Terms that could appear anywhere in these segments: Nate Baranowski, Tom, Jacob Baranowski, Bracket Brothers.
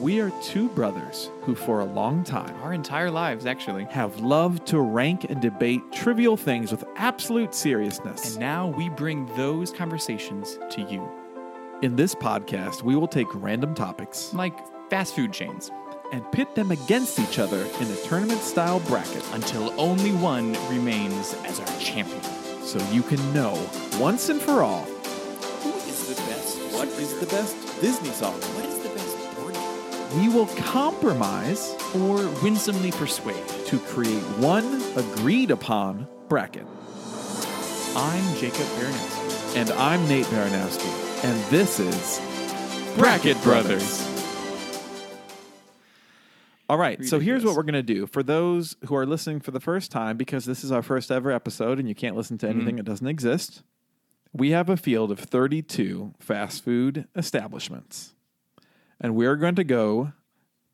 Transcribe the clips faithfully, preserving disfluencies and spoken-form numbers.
We are two brothers who, for a long time, our entire lives actually, have loved to rank and debate trivial things with absolute seriousness. And now we bring those conversations to you. In this podcast, we will take random topics, like fast food chains, and pit them against each other in a tournament-style bracket until only one remains as our champion. So you can know, once and for all, who is the best? What is the best Disney song? What is the best? We will compromise or winsomely persuade to create one agreed-upon bracket. I'm Jacob Baranowski. And I'm Nate Baranowski. And this is Bracket Brothers. All right, so here's what we're going to do. For those who are listening for the first time, because this is our first ever episode and you can't listen to anything mm-hmm. that doesn't exist, we have a field of thirty-two fast food establishments. And we're going to go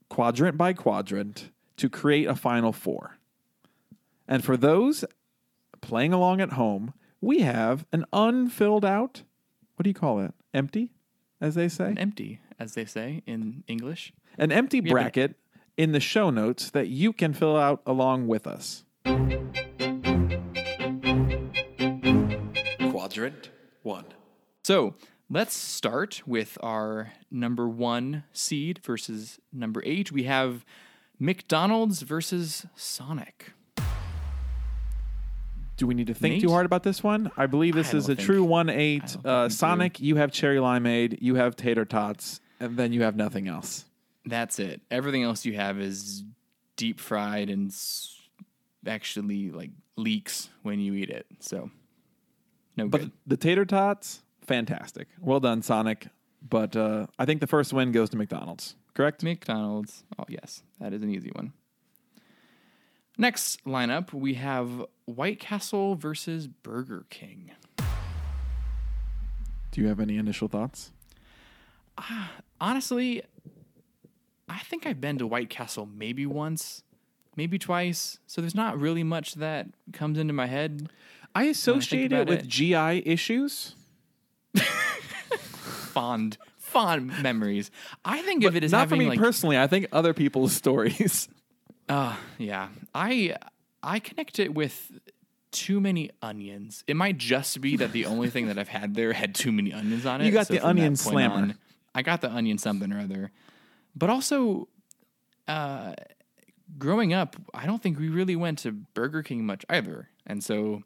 quadrant by quadrant to create a final four. And for those playing along at home, we have an unfilled out, what do you call it? Empty, as they say? An empty, as they say in English. An empty we bracket to... in the show notes that you can fill out along with us. Quadrant one. So... let's start with our number one seed versus number eight. We have McDonald's versus Sonic. Do we need to think Nate? too hard about this one? I believe this I is a think. true one eight. Uh, Sonic, do. you have cherry limeade, you have tater tots, and then you have nothing else. That's it. Everything else you have is deep fried and actually like leaks when you eat it. So, no but good. But the tater tots... fantastic. Well done, Sonic. But uh, I think the first win goes to McDonald's, correct? McDonald's. Oh, yes. That is an easy one. Next lineup, we have White Castle versus Burger King. Do you have any initial thoughts? Uh, honestly, I think I've been to White Castle maybe once, maybe twice. So there's not really much that comes into my head. I associate I it with it. G I issues. fond fond memories. I think but of it as not having, for me like, personally. I think other people's stories. Uh yeah. I I connect it with too many onions. It might just be that the only thing that I've had there had too many onions on it. You got so the onion slammer. On, I got the onion something or other. But also uh growing up, I don't think we really went to Burger King much either. And so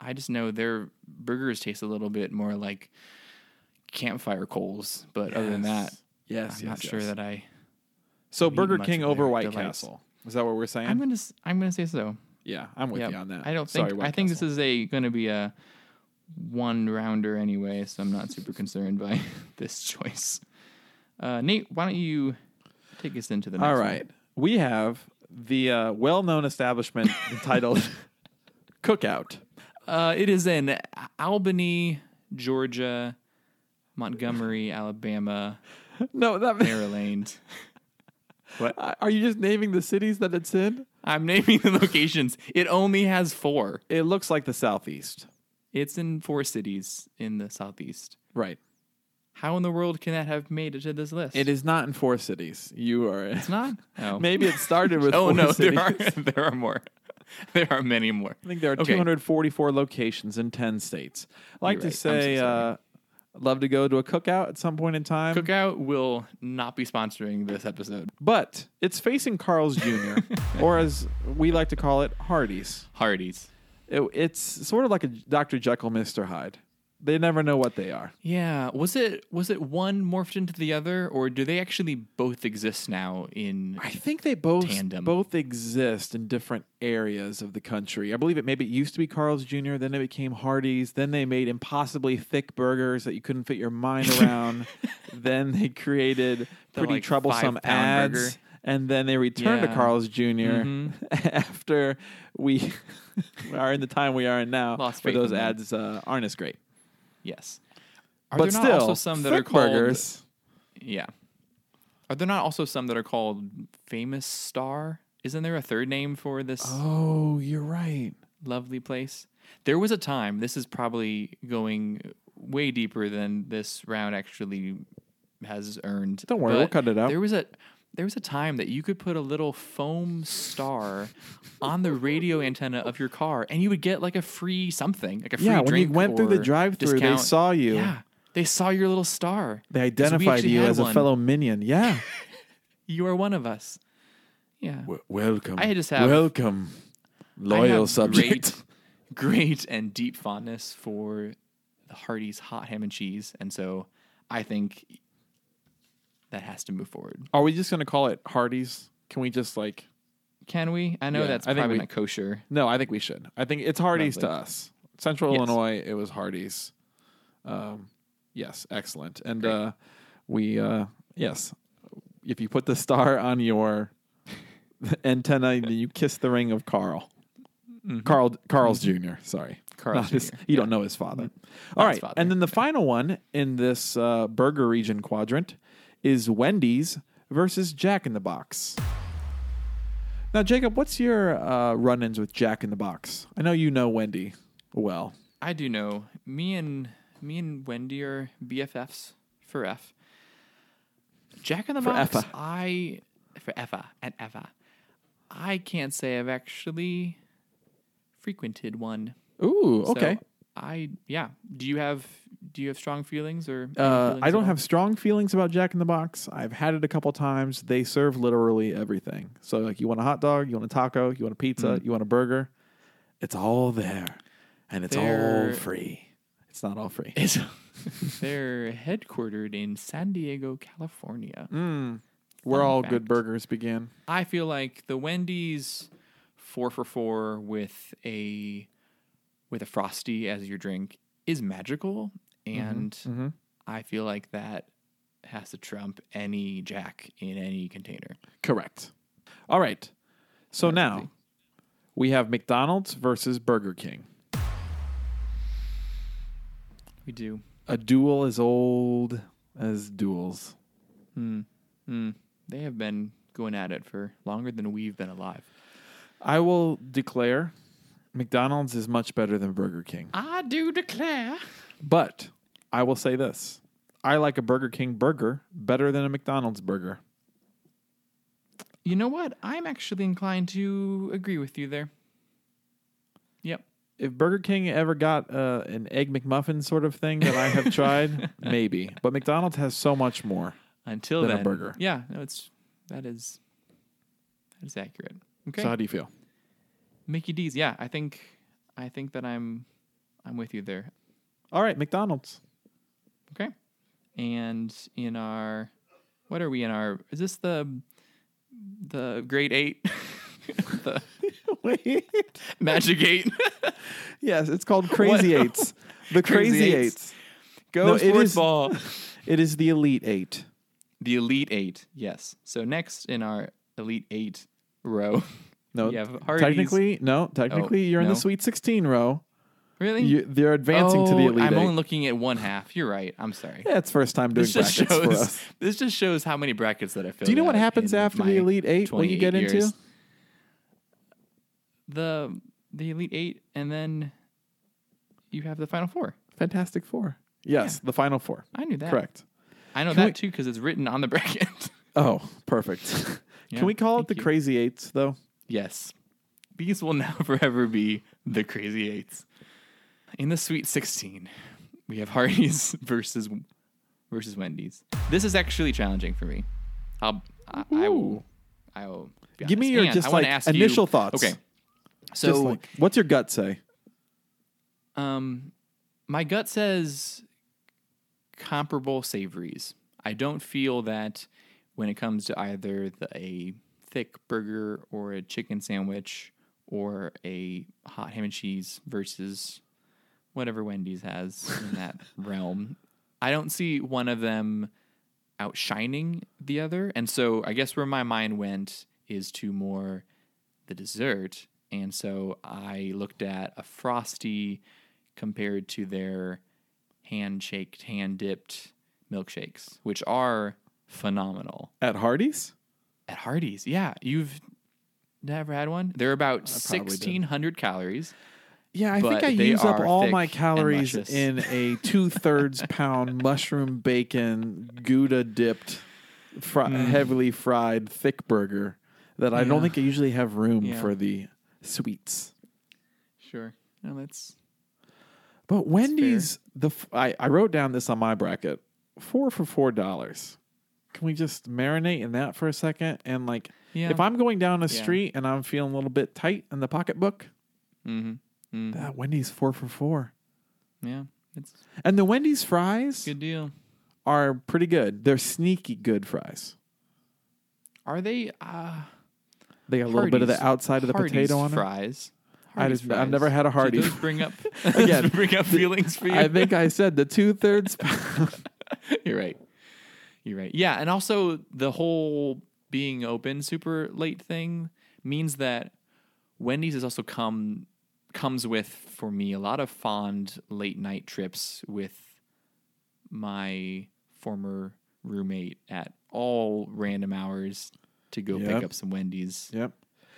I just know their burgers taste a little bit more like campfire coals, but yes. other than that, yes, I'm yes, not yes. sure that I. So Burger King over White delights. Castle. Is that what we're saying? I'm gonna I'm gonna say so. Yeah, I'm with yep. you on that. I don't think Sorry, I Castle. think this is a going to be a one rounder anyway, so I'm not super concerned by this choice. Uh, Nate, why don't you take us into the next? All right, one? We have the uh, well-known establishment entitled Cookout. Uh, it is in Albany, Georgia, Montgomery, Alabama, no, that Maryland. What? Are you just naming the cities that it's in? I'm naming the locations. It only has four. It looks like the Southeast. It's in four cities in the Southeast. Right. How in the world can that have made it to this list? It is not in four cities. You are. It's not? Oh. Maybe it started with oh, four no, cities. Oh, no, there are, there are more. There are many more. I think there are okay. two hundred forty-four locations in ten states. I like You're to right. say, so uh, love to go to a cookout at some point in time. Cookout will not be sponsoring this episode. But it's facing Carl's Junior, or as we like to call it, Hardee's. Hardee's. It, it's sort of like a Doctor Jekyll, Mister Hyde. They never know what they are. Yeah. Was it was it one morphed into the other, or do they actually both exist now in I think they both tandem? both exist in different areas of the country. I believe it maybe it used to be Carl's Junior, then it became Hardee's, then they made impossibly thick burgers that you couldn't fit your mind around. Then they created pretty like troublesome ads. Burger. And then they returned yeah. to Carl's Junior Mm-hmm. after we are in the time we are in now, Lost where those them. ads uh, aren't as great. Yes. Are but there not still, also some that are called burgers. Yeah. Are there not also some that are called Famous Star? Isn't there a third name for this? Oh, you're right. Lovely place. There was a time, this is probably going way deeper than this round actually has earned. Don't worry, but we'll cut it out. There was a there was a time that you could put a little foam star on the radio antenna of your car, and you would get like a free something, like a free yeah, drink. Yeah, when you went through the drive-thru, they saw you. Yeah, they saw your little star. They identified you as one. a fellow minion. Yeah, you are one of us. Yeah, w- welcome. I just have welcome, loyal subject. Great, great and deep fondness for the Hardee's hot ham and cheese, and so I think that has to move forward. Are we just going to call it Hardee's? Can we just like? Can we? I know yeah, that's I probably we, not kosher. No, I think we should. I think it's Hardee's Lovely. to us. Central yes. Illinois, it was Hardee's. Um, yes, excellent. And Great. uh, we uh, yes, if you put the star on your antenna, then you kiss the ring of Carl. Mm-hmm. Carl Carl's mm-hmm. Junior Sorry. Carl's his, Junior You yeah. don't know his father. Mm-hmm. All right. Father. And then the okay. final one in this uh, burger region quadrant is Wendy's versus Jack in the Box. Now, Jacob, what's your uh, run-ins with Jack in the Box? I know you know Wendy well. I do know. Me and me and Wendy are B F Fs for F. Jack in the for Box, F-a. I... For F-a, and F-a. I can't say I've actually frequented one. Ooh, okay. So I yeah. Do you have do you have strong feelings or? Uh, feelings I don't have strong feelings about Jack in the Box. I've had it a couple times. They serve literally everything. So like, you want a hot dog, you want a taco, you want a pizza, mm-hmm. you want a burger. It's all there, and it's they're, all free. It's not all free. It's, they're headquartered in San Diego, California. Mm. Where all fact. good burgers begin. I feel like the Wendy's four for four with a with a Frosty as your drink is magical, and mm-hmm. I feel like that has to trump any Jack in any container. Correct. All right. So That's now we have McDonald's versus Burger King. We do. A duel as old as duels. Hmm. Hmm. They have been going at it for longer than we've been alive. I will declare McDonald's is much better than Burger King. I do declare. But I will say this. I like a Burger King burger better than a McDonald's burger. You know what? I'm actually inclined to agree with you there. Yep. If Burger King ever got uh, an Egg McMuffin sort of thing that I have tried, maybe. But McDonald's has so much more. Until then, a burger. Yeah, no, it's that is that is accurate. Okay. So how do you feel? Mickey D's. Yeah, I think I think that I'm I'm with you there. All right, McDonald's. Okay. And in our what are we in our? Is this the the grade eight? the Wait. Magic eight. Yes, it's called Crazy what? Eights. The Crazy, crazy eights. eights. Go no, sports it is, ball. It is the Elite Eight. The Elite Eight, yes. So next in our Elite Eight row, no, we have Hardee's. Technically, no, technically oh, you're no. in the Sweet sixteen row. Really? You, they're advancing oh, to the Elite I'm Eight. I'm only looking at one half. You're right. I'm sorry. Yeah, it's first time doing this brackets shows, for us. This just shows how many brackets that I filled. Do you know what happens after the Elite Eight? What you get years. into? The the Elite Eight, and then you have the Final Four. Fantastic Four. Yes, yeah. The Final Four. I knew that. Correct. I know Can that we, too because it's written on the bracket. Oh, perfect. Yeah, can we call it the you. Crazy Eights though? Yes. These will now forever be the Crazy Eights. In the Sweet sixteen, we have Hardee's versus versus Wendy's. This is actually challenging for me. I'll, I, I will. I will. Be Give honest. me your and just like initial you, thoughts. Okay. So, just like, what's your gut say? Um, my gut says comparable savories. I don't feel that when it comes to either the, a thick burger or a chicken sandwich or a hot ham and cheese versus whatever Wendy's has in that realm. I don't see one of them outshining the other. And so I guess where my mind went is to more the dessert. And so I looked at a Frosty compared to their hand-shaked, hand-dipped milkshakes, which are phenomenal. At Hardee's? At Hardee's, yeah. You've never had one? They're about sixteen hundred calories. Yeah, I but think I use up all my calories in a two-thirds pound mushroom bacon Gouda-dipped, fri- mm. heavily fried thick burger that yeah. I don't think I usually have room yeah. for the sweets. Sure. No, that's... But Wendy's... the f- I, I wrote down this on my bracket. Four for four dollars. Can we just marinate in that for a second? And like, yeah. if I'm going down the yeah. street and I'm feeling a little bit tight in the pocketbook, mm-hmm. mm. that Wendy's four for four. Yeah, it's and the Wendy's fries, good deal, are pretty good. They're sneaky good fries. Are they? Uh, they got a little bit of the outside of the Hardee's potato on fries. It. I just, I've never had a Hardee's. Bring up again. Bring up feelings for you. I think I said the two thirds. You're right. You're right. Yeah, and also the whole being open super late thing means that Wendy's has also come comes with for me a lot of fond late night trips with my former roommate at all random hours to go yep. pick up some Wendy's. Yep.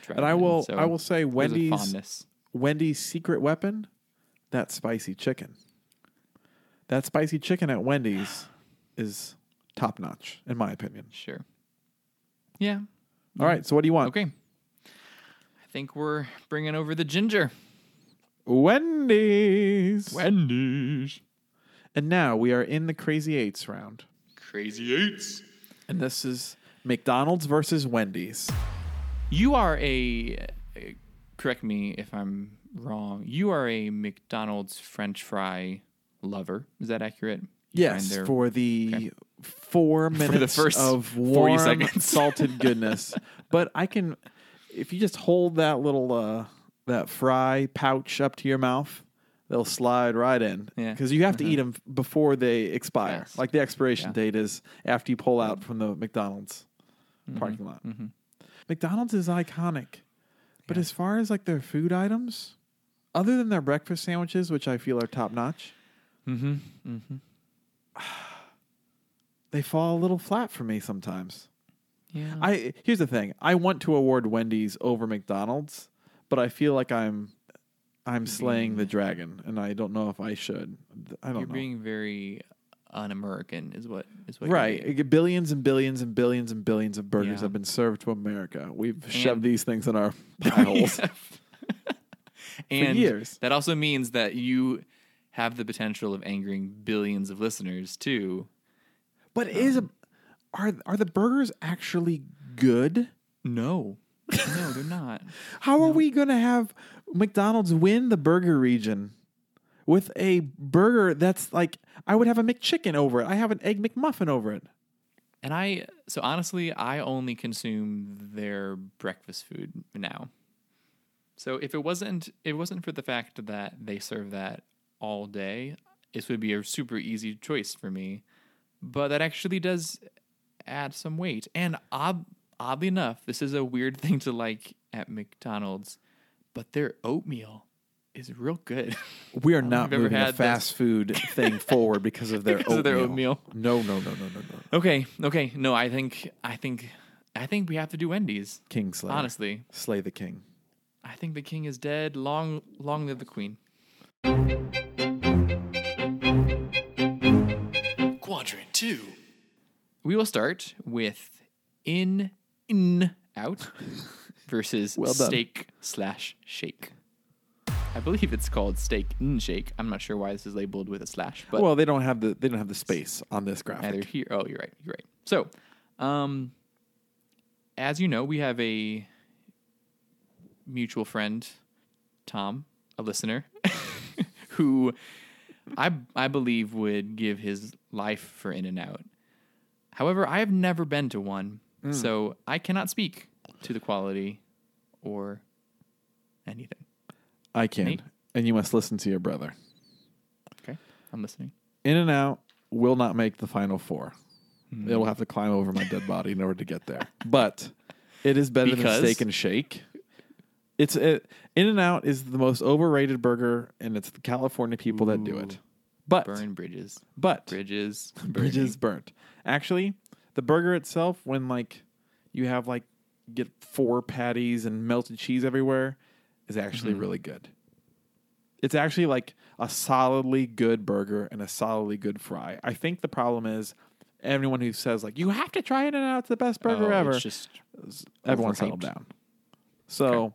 And I will so I will say Wendy's Wendy's secret weapon, that spicy chicken. That spicy chicken at Wendy's is top notch, in my opinion. Sure. Yeah. All right. So what do you want? Okay. I think we're bringing over the ginger. Wendy's. Wendy's. And now we are in the Crazy Eights round. Crazy Eights. And this is McDonald's versus Wendy's. You are a, correct me if I'm wrong, you are a McDonald's French fry lover. Is that accurate? You yes, their, for the okay. four minutes for the first of warm, salted goodness. But I can, if you just hold that little, uh, that fry pouch up to your mouth, they'll slide right in. Because yeah. you have uh-huh. to eat them before they expire. Yes. Like the expiration yeah. date is after you pull out from the McDonald's mm-hmm. parking lot. Mm-hmm. McDonald's is iconic, but yeah. as far as like their food items, other than their breakfast sandwiches, which I feel are top notch, mm-hmm. Mm-hmm. they fall a little flat for me sometimes. Yeah. I here's the thing: I want to award Wendy's over McDonald's, but I feel like I'm I'm You're slaying being, the dragon, and I don't know if I should. I don't. You're know. being very un-American is what is what right. Billions and billions and billions and billions of burgers yeah. have been served to America. We've and shoved these things in our pie holes and for years. That also means that you have the potential of angering billions of listeners too. But um, is a, are are the burgers actually good? No, no, they're not. How no. are we going to have McDonald's win the burger region? With a burger that's like, I would have a McChicken over it. I have an Egg McMuffin over it. And I, so honestly, I only consume their breakfast food now. So if it wasn't, it wasn't for the fact that they serve that all day, this would be a super easy choice for me. But that actually does add some weight. And ob- oddly enough, this is a weird thing to like at McDonald's, but their oatmeal is real good. We are not moving the fast this. food thing forward because of their, because oatmeal. Of their oatmeal. No, no, no, no, no, no. Okay, okay. No, I think, I think, I think we have to do Wendy's. King slay. Honestly, slay the king. I think the king is dead. Long, long live the queen. Quadrant two. We will start with in in out versus well steak slash shake. I believe it's called steak and shake. I'm not sure why this is labeled with a slash, but well, they don't have the they don't have the space on this graphic. Either here. Oh, you're right. You're right. So, um, as you know, we have a mutual friend, Tom, a listener, who I I believe would give his life for In-N-Out. However, I have never been to one, mm. so I cannot speak to the quality or anything. I can, Nate? And you must listen to your brother. Okay, I'm listening. In-N-Out will not make the final four. Mm. It will have to climb over my dead body in order to get there. But it is better because? than steak and shake. It's it, In-N-Out is the most overrated burger, and it's the California people Ooh. that do it. But burn bridges. But bridges, bridges burnt. Actually, the burger itself, when like you have like get four patties and melted cheese everywhere, is actually mm-hmm. really good. It's actually like a solidly good burger and a solidly good fry. I think the problem is everyone who says, like, you have to try In-N-Out, it's the best burger oh, ever. It's just everyone overhyped. Settled down. So, okay.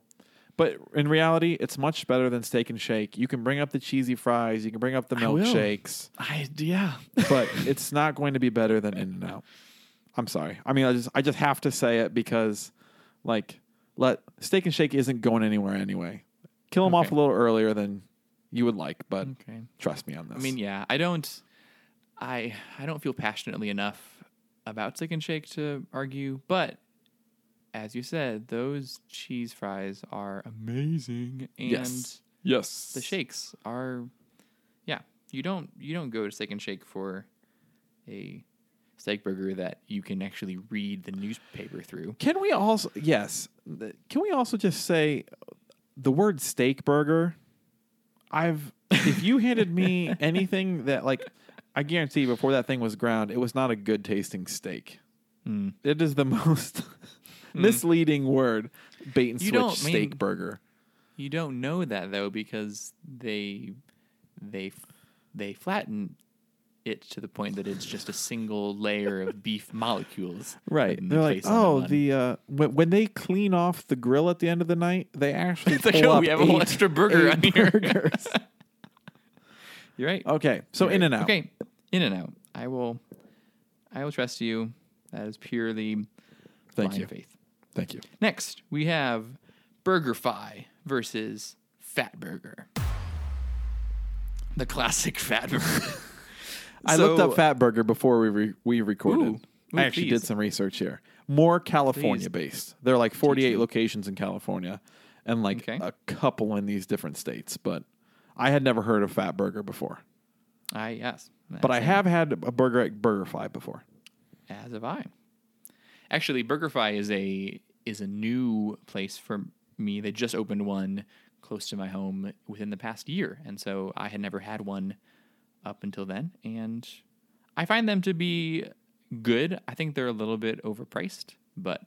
But in reality, it's much better than Steak and Shake. You can bring up the cheesy fries. You can bring up the milkshakes. I, I yeah. But it's not going to be better than In-N-Out. I'm sorry. I mean, I just I just have to say it because, like, let Steak and Shake isn't going anywhere anyway. Kill them okay. off a little earlier than you would like, but okay. trust me on this. I mean, yeah, I don't, I I don't feel passionately enough about Steak and Shake to argue, but as you said, those cheese fries are amazing, and yes, yes, the shakes are. Yeah, you don't you don't go to Steak and Shake for a steak burger that you can actually read the newspaper through. Can we also yes? Can we also just say the word steak burger? I've if you handed me anything that, like, I guarantee before that thing was ground, it was not a good tasting steak. Mm. It is the most mm. misleading word, bait and you switch steak mean, burger. You don't know that though, because they they they flatten it to the point that it's just a single layer of beef molecules. Right. They're like, oh, the uh, when, when they clean off the grill at the end of the night, they actually pull like, oh, up we have eight, a whole extra burger on here. You're right. Okay. So You're in right. and out. Okay. In and out. I will I will trust you. That is purely Thank blind you. faith. Thank you. Next, we have BurgerFi versus Fatburger. The classic Fatburger. I so, looked up Fatburger before we re- we recorded. Ooh, ooh, I actually please. did some research here. More California-based. Please. There are like forty-eight locations in California and like okay. a couple in these different states. But I had never heard of Fatburger before. I yes. But I have had a burger at BurgerFi before. As have I. Actually, BurgerFi is a is a new place for me. They just opened one close to my home within the past year. And so I had never had one up until then, and I find them to be good. I think they're a little bit overpriced, but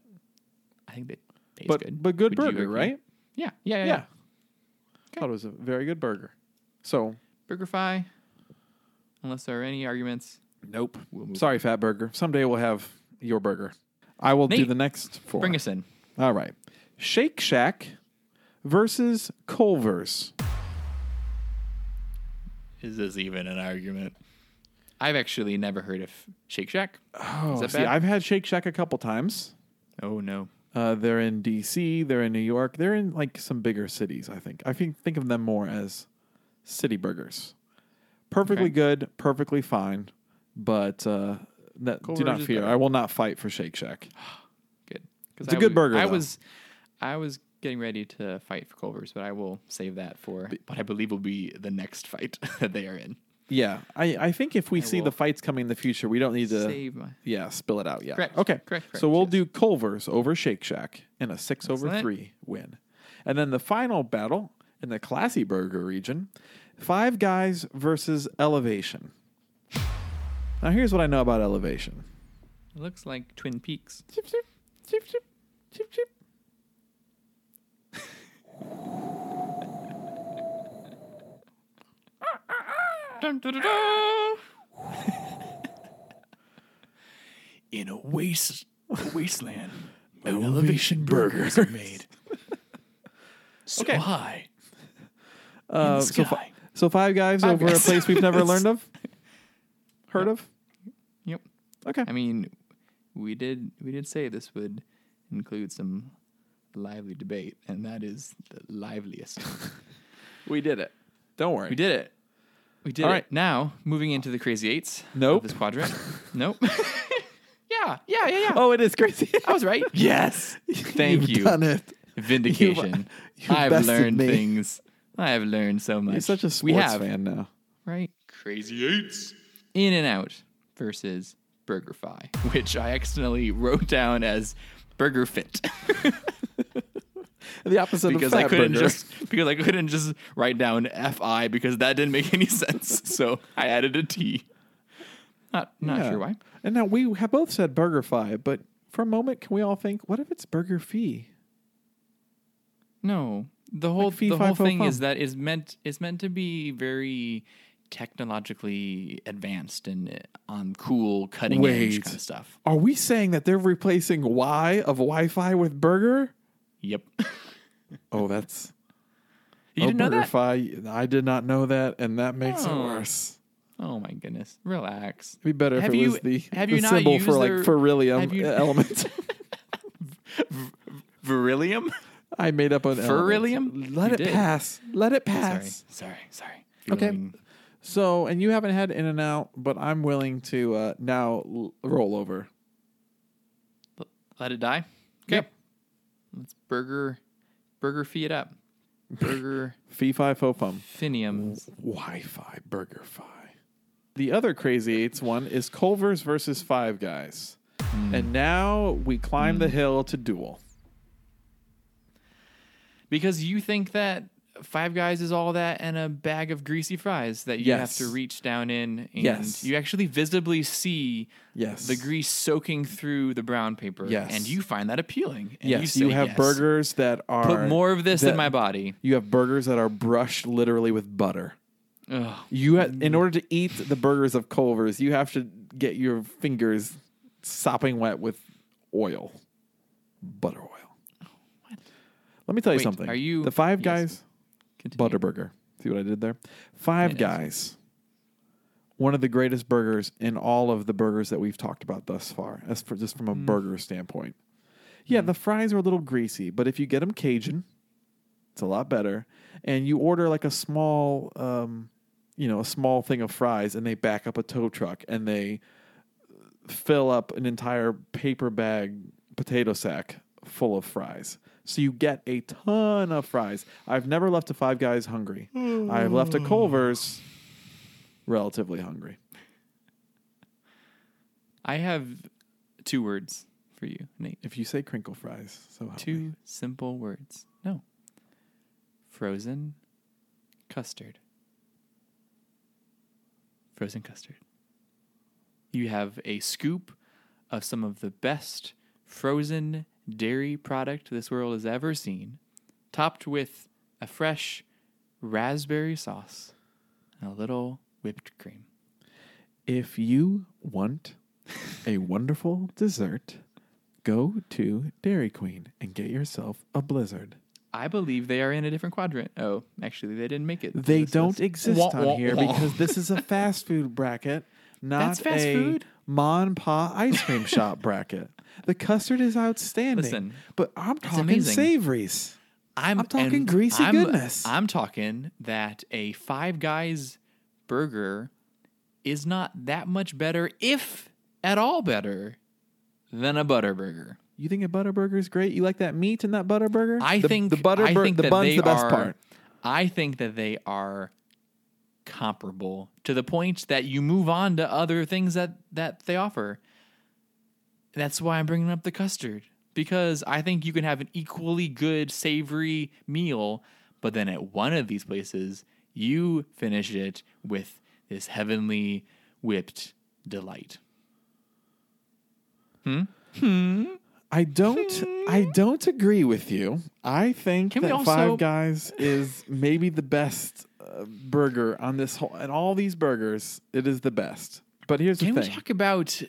I think they taste but, good. But good Would burger, right? Yeah, yeah, yeah. yeah. yeah. Okay. I thought it was a very good burger. So BurgerFi, unless there are any arguments. Nope. We'll Sorry, on. Fatburger. Someday we'll have your burger. I will Nate, do the next four. Bring us in. All right. Shake Shack versus Culver's. Is this even an argument? I've actually never heard of Shake Shack. Oh, see, bad? I've had Shake Shack a couple times. Oh, no. Uh, they're in D C. They're in New York. They're in, like, some bigger cities, I think. I think think of them more as city burgers. Perfectly okay. good, perfectly fine, but uh, that, do not fear. I will not fight for Shake Shack. Good. It's I a good w- burger, I though. was, I was... getting ready to fight for Culver's, but I will save that for what I believe will be the next fight that they are in. Yeah. I, I think if we I see the fights coming in the future, we don't need to save my... yeah, spill it out. Yeah. Correct. Okay. Correct. Correct. So we'll yes. do Culver's over Shake Shack in a six Excellent. over three win. And then the final battle in the classy burger region, Five Guys versus Elevation. Now here's what I know about Elevation. It looks like Twin Peaks. Chip, chip, chip, chip, chip, chip. In a waste, a wasteland, elevation, elevation burgers are made so okay. high. Uh, so, fi- so Five Guys five over guys. a place we've never learned of, heard yep. of. Yep. Okay. I mean, we did we did say this would include some lively debate, and that is the liveliest. We did it. Don't worry. We did it. We did All right. it. Now, moving into the Crazy Eights nope. of this quadrant. nope. yeah, yeah, yeah, yeah. Oh, it is crazy. I was right. Yes. Thank You've you. Done it. Vindication. You've, you've I've learned me. things. I have learned so much. You're such a sports we have, fan now. Right? Crazy Eights. In-N-Out versus BurgerFi, which I accidentally wrote down as Burger Fit. The opposite because of Fatburger. I couldn't just because I couldn't just write down F I because that didn't make any sense. So I added a T. Not not yeah. sure why. And now we have both said BurgerFi, but for a moment, can we all think, what if it's Burger Fee? No, the whole like the whole thing is that is meant is meant to be very technologically advanced and on cool cutting Wait, edge kind of stuff. Are we saying that they're replacing Y of Wi-Fi with burger? Yep. oh, that's you oh, didn't know that? I did not know that, and that makes oh. it worse. Oh my goodness! Relax. It'd be better have if it you, was the, have the you symbol for their, like beryllium you, element. v- beryllium. I made up an beryllium. Let you it did. pass. Let it pass. Sorry, sorry, sorry. Okay. Feeling... So, and you haven't had In and Out, but I'm willing to uh, now l- roll over. Let it die. Okay. Yep. Let's burger, burger fee it up. Burger fee fi fo fum. Finiums. Wi-Fi burger fi. The other Crazy Eights one is Culver's versus Five Guys. Mm. And now we climb mm. the hill to duel. Because you think that Five Guys is all that and a bag of greasy fries that you yes. have to reach down in. And yes. you actually visibly see yes. the grease soaking through the brown paper. Yes. And you find that appealing. And yes. You, say you have yes. burgers that are... Put more of this that, in my body. You have burgers that are brushed literally with butter. Ugh. You ha- in order to eat the burgers of Culver's, you have to get your fingers sopping wet with oil, butter oil. Oh, what? Let me tell you Wait, something. Are you the Five Guys yes. Butterburger? See what I did there? Five it Guys, is. one of the greatest burgers in all of the burgers that we've talked about thus far, as for just from a mm. burger standpoint. Yeah, mm. the fries are a little greasy, but if you get them Cajun, it's a lot better. And you order like a small. Um, you know, a small thing of fries, and they back up a tow truck, and they fill up an entire paper bag potato sack full of fries. So you get a ton of fries. I've never left a Five Guys hungry. Mm. I've left a Culver's relatively hungry. I have two words for you, Nate. If you say crinkle fries, so help Two me. simple words. No. Frozen custard. Frozen custard. You have a scoop of some of the best frozen dairy product this world has ever seen, topped with a fresh raspberry sauce and a little whipped cream. If you want a wonderful dessert, go to Dairy Queen and get yourself a Blizzard. I believe they are in a different quadrant. Oh, actually, they didn't make it. They this don't list. exist wah, on wah, here wah. because this is a fast food bracket, not fast a food. Ma and Pa ice cream shop bracket. The custard is outstanding. Listen, but I'm talking savories. I'm, I'm talking greasy I'm, goodness. I'm talking that a Five Guys burger is not that much better, if at all better, than a Butterburger. You think a Butterburger is great? You like that meat in that Butterburger? I the, think the butter, I bur- think the bun's the best are, part. I think that they are comparable to the point that you move on to other things that, that they offer. That's why I'm bringing up the custard, because I think you can have an equally good savory meal, but then at one of these places, you finish it with this heavenly whipped delight. Hmm? Hmm? I don't I don't agree with you. I think Can that also... Five Guys is maybe the best uh, burger on this whole, and all these burgers, it is the best. But here's Can the thing. Can we talk about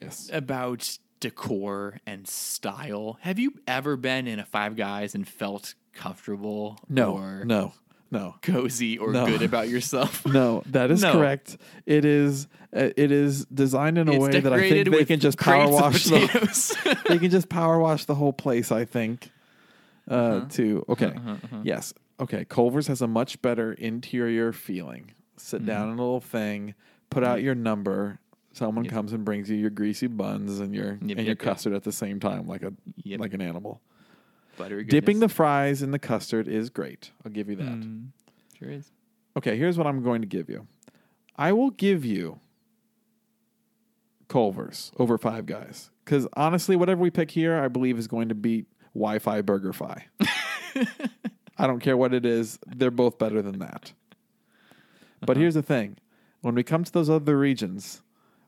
yes. about decor and style? Have you ever been in a Five Guys and felt comfortable no, or no, no. cozy or no. good about yourself? No, that is no. correct. It is It is designed in a it's way that I think they can just power wash the. They can just power wash the whole place. I think. Uh, uh-huh. To okay, uh-huh, uh-huh. yes, okay. Culver's has a much better interior feeling. Sit mm-hmm. down in a little thing. Put out your number. Someone yep. comes and brings you your greasy buns and your yep, and yep, your custard yep. at the same time, like a yep. like an animal. Buttery goodness. Dipping the fries in the custard is great. I'll give you that. Mm, sure is. Okay, here's what I'm going to give you. I will give you Culver's over Five Guys, because honestly, whatever we pick here, I believe is going to beat Wi-Fi Burger Fi. I don't care what it is; they're both better than that. But uh-huh. here's the thing: when we come to those other regions,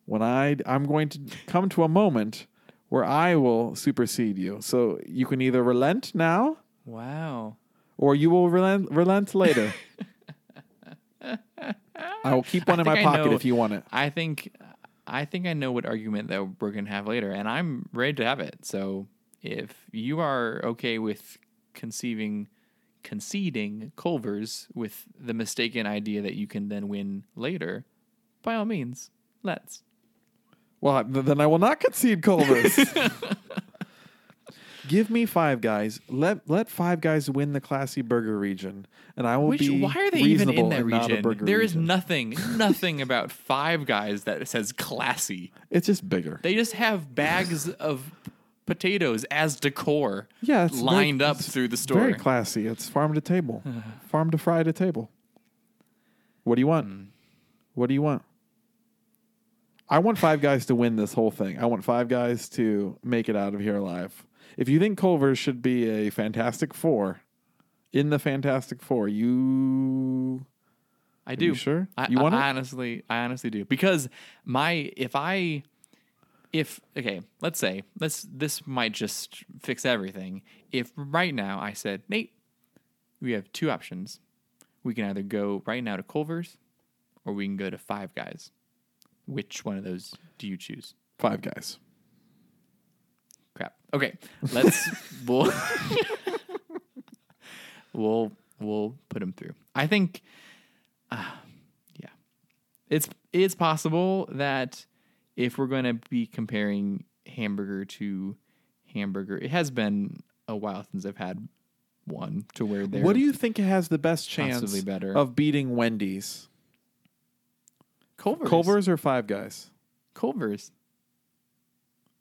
when I I'm going to come to a moment where I will supersede you. So you can either relent now, wow, or you will relent, relent later. I will keep one I in my I pocket know, if you want it. I think I think I know what argument that we're going to have later, and I'm ready to have it. So if you are okay with conceiving, conceding Culver's with the mistaken idea that you can then win later, by all means, let's. Well, then I will not concede Culver's. Give me Five Guys. Let let Five Guys win the classy burger region, and I will Which, be. Why are they even in that region? There is region. nothing, nothing about Five Guys that says classy. It's just bigger. They just have bags of potatoes as decor. Yeah, it's lined very, up it's through the store. Very classy. It's farm to table, farm to fry to table. What do you want? Mm. What do you want? I want Five Guys to win this whole thing. I want Five Guys to make it out of here alive. If you think Culver's should be a Fantastic Four, in the Fantastic Four, you... I do. Are you sure? I, you want I, it? I honestly, I honestly do. Because my... If I... If... Okay, let's say... let's. This might just fix everything. If right now I said, Nate, we have two options. We can either go right now to Culver's, or we can go to Five Guys. Which one of those do you choose? Five Guys. Crap. Okay, let's we'll, we'll we'll put him through. I think, uh, yeah, it's it's possible that if we're going to be comparing hamburger to hamburger, it has been a while since I've had one to where they're. What do you think has the best chance better. of beating Wendy's? Culver's. Culver's or Five Guys? Culver's.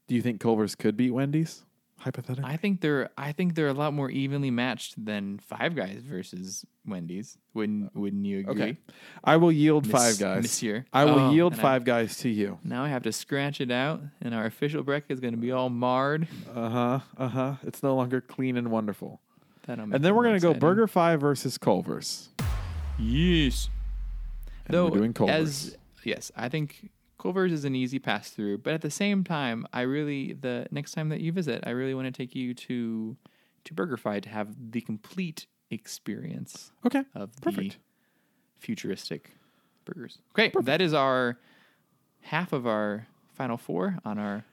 Do you think Culver's could beat Wendy's? Hypothetically, I think they're I think they're a lot more evenly matched than Five Guys versus Wendy's. Wouldn't Wouldn't you agree? Okay, I will yield Miss, Five Guys. Monsieur. I will oh, yield Five I, Guys to you. Now I have to scratch it out, and our official bracket is going to be all marred. Uh huh. Uh huh. It's no longer clean and wonderful. That'll make and then we're going to go Burger Five versus Culver's. Yes. And Though we're doing Culver's. As, yes, I think. Culver's is an easy pass through, but at the same time, I really the next time that you visit, I really want to take you to to BurgerFi to have the complete experience. Okay, of perfect. The futuristic burgers. Great, perfect. That is our half of our final four on our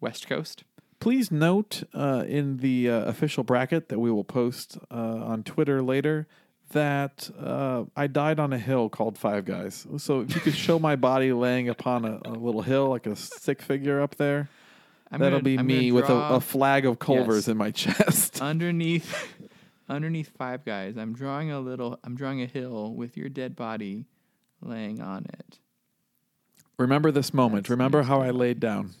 West Coast. Please note uh, in the uh, official bracket that we will post uh, on Twitter later. That uh, I died on a hill called Five Guys. So if you could show my body laying upon a, a little hill, like a stick figure up there, I'm that'll gonna, be I'm me with a, a flag of Culver's yes. in my chest. Underneath, underneath Five Guys, I'm drawing a little. I'm drawing a hill with your dead body laying on it. Remember this moment. That's Remember nice how moment. I laid down.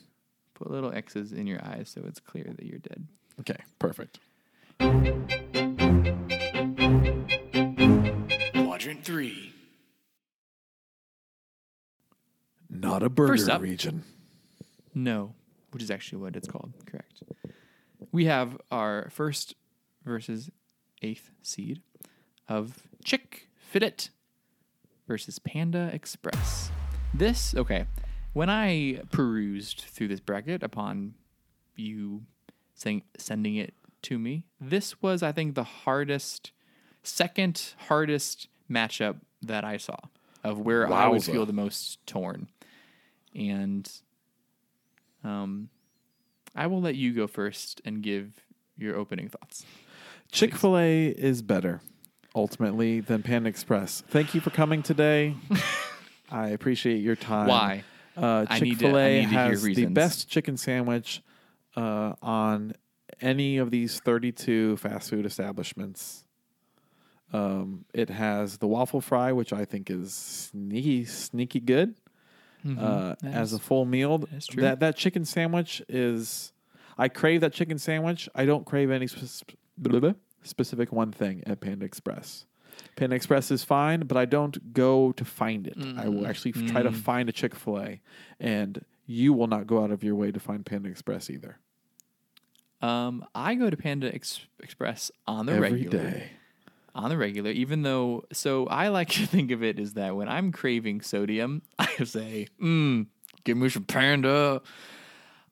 Put little X's in your eyes so it's clear that you're dead. Okay, perfect. Three. Not a burger region. No, which is actually what it's called. Correct. We have our first versus eighth seed of Chick-fil-A versus Panda Express. This, okay, when I perused through this bracket upon you saying, sending it to me, this was, I think, the hardest, second hardest matchup that I saw of where Wowza. I would feel the most torn. And um, I will let you go first and give your opening thoughts. Chick-fil-A is better, ultimately, than Panda Express. Thank you for coming today. I appreciate your time. Why? Uh, Chick-fil-A I need to, I need has to hear reasons. The best chicken sandwich uh, on any of these thirty-two fast food establishments. Um, it has the waffle fry, which I think is sneaky, sneaky good, mm-hmm. uh, as is, a full meal. That, that that chicken sandwich is, I crave that chicken sandwich. I don't crave any sp- specific one thing at Panda Express. Panda Express is fine, but I don't go to find it. Mm. I will actually mm. try to find a Chick-fil-A, and you will not go out of your way to find Panda Express either. Um, I go to Panda Ex- Express on the Every regular. Every day. On the regular, even though, so I like to think of it is that when I'm craving sodium, I say, mmm, give me some Panda.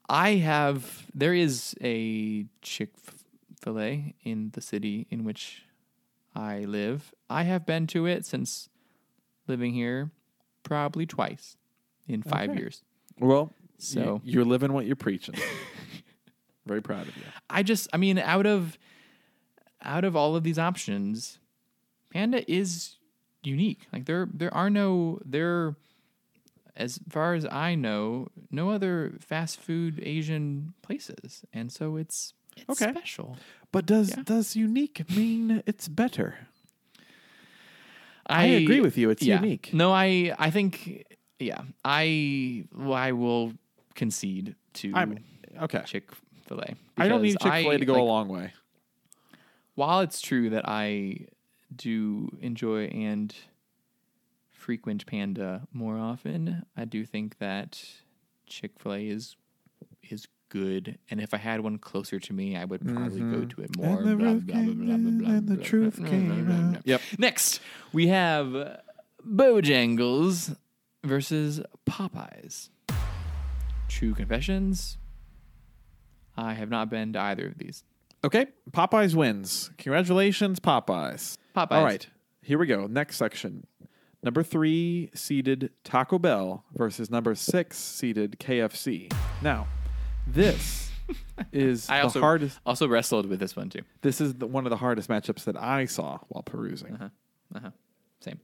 I have, there is a Chick-fil-A in the city in which I live. I have been to it since living here probably twice in five okay. years. Well, so you're living what you're preaching. Very proud of you. I just, I mean, out of out of all of these options, Panda is unique. Like there, there are no there. As far as I know, no other fast food Asian places, and so it's it's okay. special. But does yeah. does unique mean it's better? I, I agree with you. It's yeah. unique. No, I I think yeah. I well, I will concede to I'm, okay Chick-fil-A. I don't need Chick-fil-A I, to go like, a long way. While it's true that I do enjoy and frequent Panda more often, I do think that Chick-fil-A is is good, and if I had one closer to me, I would probably mm-hmm. go to it more. And the, blah, blah, blah, blah, blah, blah, and the blah, truth blah, came blah, blah, blah. Yep. Next, we have Bojangles versus Popeyes. True confessions, I have not been to either of these. Okay, Popeyes wins. Congratulations, Popeyes. Popeyes. All right, here we go. Next section. Number three seeded Taco Bell versus number six seeded K F C. Now, this is I the also, hardest. I also wrestled with this one, too. This is the, one of the hardest matchups that I saw while perusing. Uh-huh. Uh-huh. Same.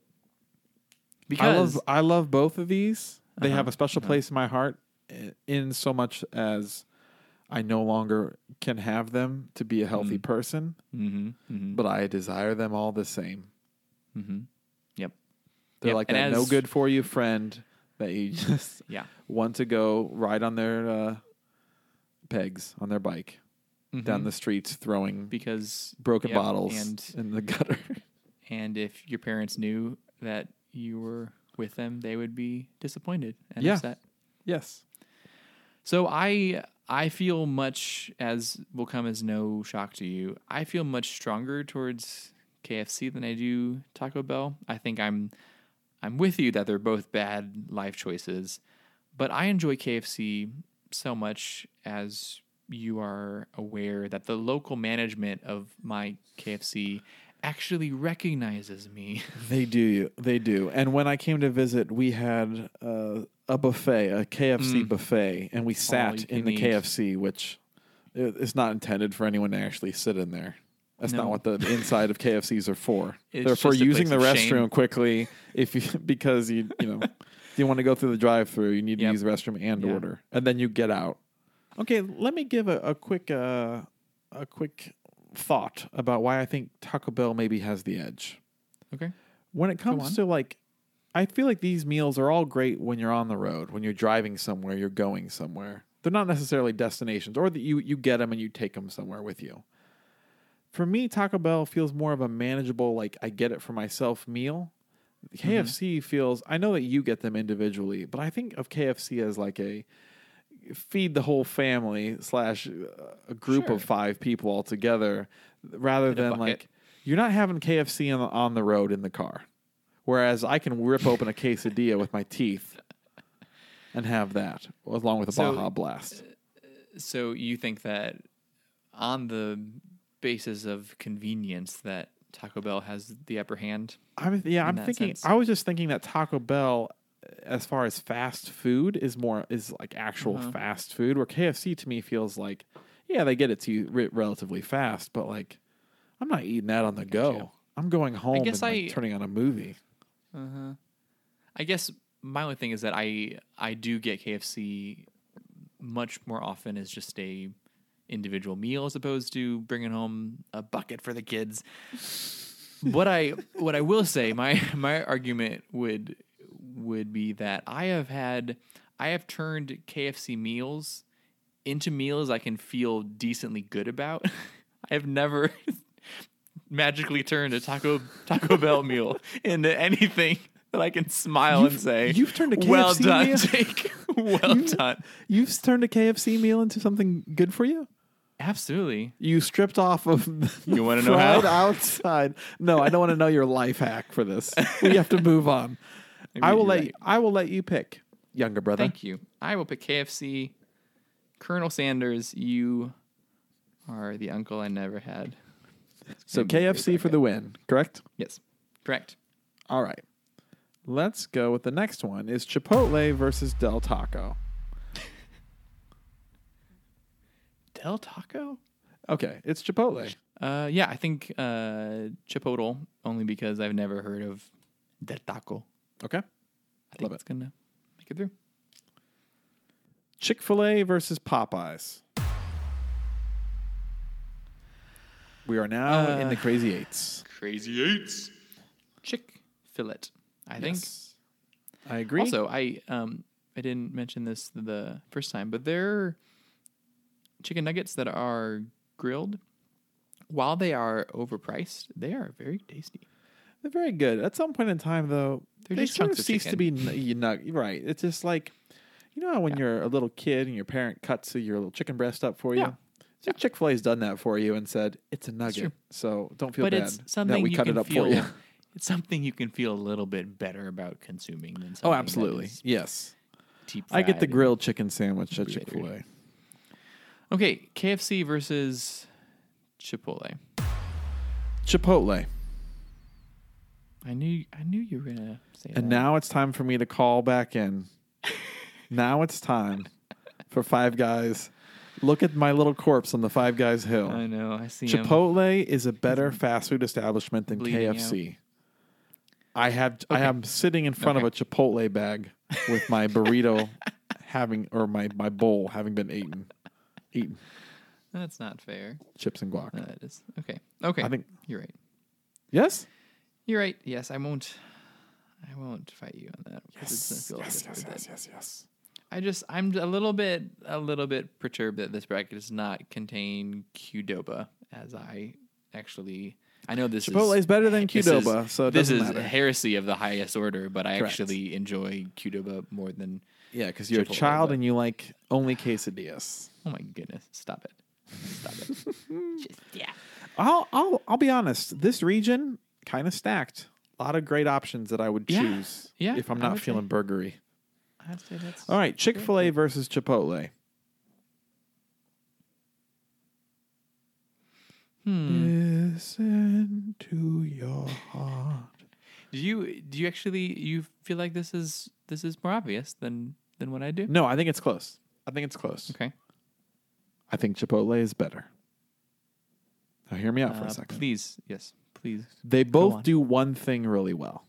Because I love, I love both of these. They uh-huh. have a special uh-huh. place in my heart in so much as I no longer can have them to be a healthy mm. person, mm-hmm. Mm-hmm. but I desire them all the same. Mm-hmm. Yep. They're yep. like and that no good for you friend that you just yeah. want to go ride on their uh, pegs on their bike mm-hmm. down the streets, throwing because broken yep, bottles and, in the gutter. And if your parents knew that you were with them, they would be disappointed and yeah. upset. Yes. So I I feel much as will come as no shock to you. I feel much stronger towards K F C than I do Taco Bell. I think I'm. I'm with you that they're both bad life choices, but I enjoy K F C so much as you are aware that the local management of my K F C actually recognizes me. They do. They do. And when I came to visit, we had uh, a buffet, a K F C mm. buffet, and we sat in the eat. K F C, which is not intended for anyone to actually sit in there. That's no. not what the inside of K F Cs are for. It's They're for using the restroom shame. quickly if you, because you you know you want to go through the drive-through, you need yep. to use the restroom and yeah. order, and then you get out. Okay, let me give a, a quick uh, a quick thought about why I think Taco Bell maybe has the edge. Okay, when it comes to like, I feel like these meals are all great when you're on the road, when you're driving somewhere, you're going somewhere. They're not necessarily destinations, or that you you get them and you take them somewhere with you. For me, Taco Bell feels more of a manageable, like, I get it for myself meal. K F C mm-hmm. feels, I know that you get them individually, but I think of K F C as like a feed the whole family slash a group sure. of five people all together, rather in than like, you're not having K F C on the, on the road in the car. Whereas I can rip open a quesadilla with my teeth and have that, along with a so, Baja Blast. So you think that on the basis of convenience that Taco Bell has the upper hand. I'm yeah, I'm thinking sense. I was just thinking that Taco Bell as far as fast food is more is like actual uh-huh. fast food, where K F C to me feels like yeah, they get it to you re- relatively fast, but like I'm not eating that on the go. Gotcha. I'm going home I guess and I, like, turning on a movie. Uh-huh. I guess my only thing is that I I do get K F C much more often as just a individual meal as opposed to bringing home a bucket for the kids. What I what I will say, my my argument would would be that I have had I have turned K F C meals into meals I can feel decently good about. I have never magically turned a Taco Taco Bell meal into anything that I can smile you've, and say, "You've turned a K F C well done, meal. Jake. Well you've, done. You've turned a K F C meal into something good for you." Absolutely. You stripped off of you want to know how outside. No, I don't want to know your life hack for this. We have to move on. I will let right. you, I will let you pick, younger brother. Thank you. I will pick K F C. Colonel Sanders, you are the uncle I never had. So K F C for the win, correct? Yes, correct. All right. Let's go with the next one. Is Chipotle versus Del Taco. Del Taco? Okay, it's Chipotle. Uh, yeah, I think uh, Chipotle, only because I've never heard of Del Taco. Okay. I think it's going to make it through. Chick-fil-A versus Popeyes. We are now uh, in the Crazy Eights. Crazy Eights. Chick-fil-A. I yes. think. I agree. Also, I um I didn't mention this the first time, but they're chicken nuggets that are grilled. While they are overpriced, they are very tasty. They're very good. At some point in time, though, they're they just sort of cease chicken. to be you know, right. It's just like, you know, when yeah. you're a little kid and your parent cuts your little chicken breast up for you. Yeah. So yeah. Chick-fil-A's done that for you and said it's a nugget, it's so don't feel but bad it's something that we you cut can it up feel. for you. It's something you can feel a little bit better about consuming than something. Oh, absolutely. Yes. Deep fried. I get the grilled chicken sandwich at Chick-fil-A. Okay, K F C versus Chipotle. Chipotle. I knew I knew you were going to say that. And now it's time for me to call back in. Now it's time for Five Guys. Look at my little corpse on the Five Guys hill. I know, I see Chipotle him. is a better fast food establishment than Bleeding K F C. Out. I have okay. I am sitting in front okay. of a Chipotle bag with my burrito having or my, my bowl having been eaten. Eaten. That's not fair. Chips and guac. That is okay. Okay. I think you're right. Yes? You're right. Yes, I won't I won't fight you on that. Yes, it's feel yes, like yes, yes, yes, yes. I just I'm a little bit a little bit perturbed that this bracket does not contain Qdoba as I actually I know this Chipotle is, is better than Qdoba, so it this doesn't is matter. Heresy of the highest order. But I Correct. actually enjoy Qdoba more than yeah, because you're Chipotle, a child and you like only quesadillas. Oh my goodness! Stop it! Stop it! Just, yeah, I'll I'll I'll be honest. This region kind of stacked. A lot of great options that I would yeah. choose yeah, if I'm not feeling say, burgery. I'd say that's all right. Chick-fil-A versus Chipotle. Hmm. Listen to your heart. Do you do you actually you feel like this is this is more obvious than, than what I do? No, I think it's close. I think it's close. Okay. I think Chipotle is better. Now hear me out uh, for a second. Please, yes, please. They both do one thing really well.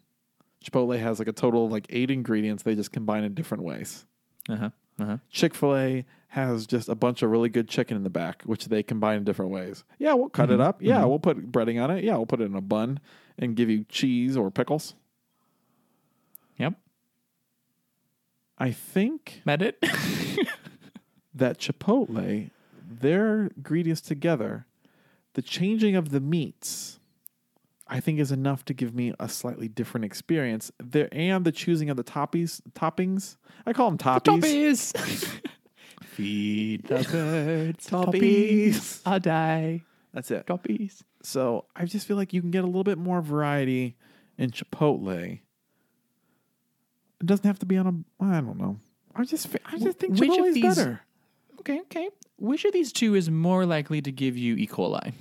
Chipotle has like a total of like eight ingredients. They just combine in different ways. Uh huh. Uh-huh. Chick-fil-A has just a bunch of really good chicken in the back, which they combine in different ways. Yeah, we'll cut mm-hmm. it up. Yeah, mm-hmm. we'll put breading on it. Yeah, we'll put it in a bun and give you cheese or pickles. Yep. I think Met it. that Chipotle, their ingredients together, the changing of the meats, I think is enough to give me a slightly different experience. There and the choosing of the toppies, toppings. I call them toppies. The toppies. Feed the birds. Toppies. Toppies. I'll die. That's it. Toppies. So I just feel like you can get a little bit more variety in Chipotle. It doesn't have to be on a. I don't know. I just I just think Which Chipotle's of these, better. Okay, okay. Which of these two is more likely to give you E. coli?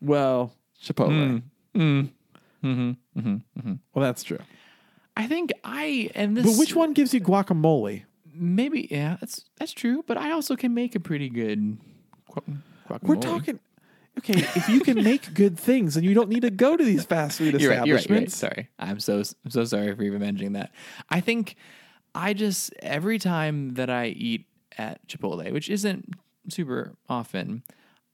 Well, Chipotle. Mm. Mm. Mm-hmm, mm-hmm, mm-hmm. Well, that's true. I think I and this. But which one gives you guacamole? Maybe yeah, that's that's true. But I also can make a pretty good guac- guacamole. We're talking okay. If you can make good things, and you don't need to go to these fast food you're establishments. Right, you're right, you're right. Sorry, I'm so I'm so sorry for even mentioning that. I think I just every time that I eat at Chipotle, which isn't super often,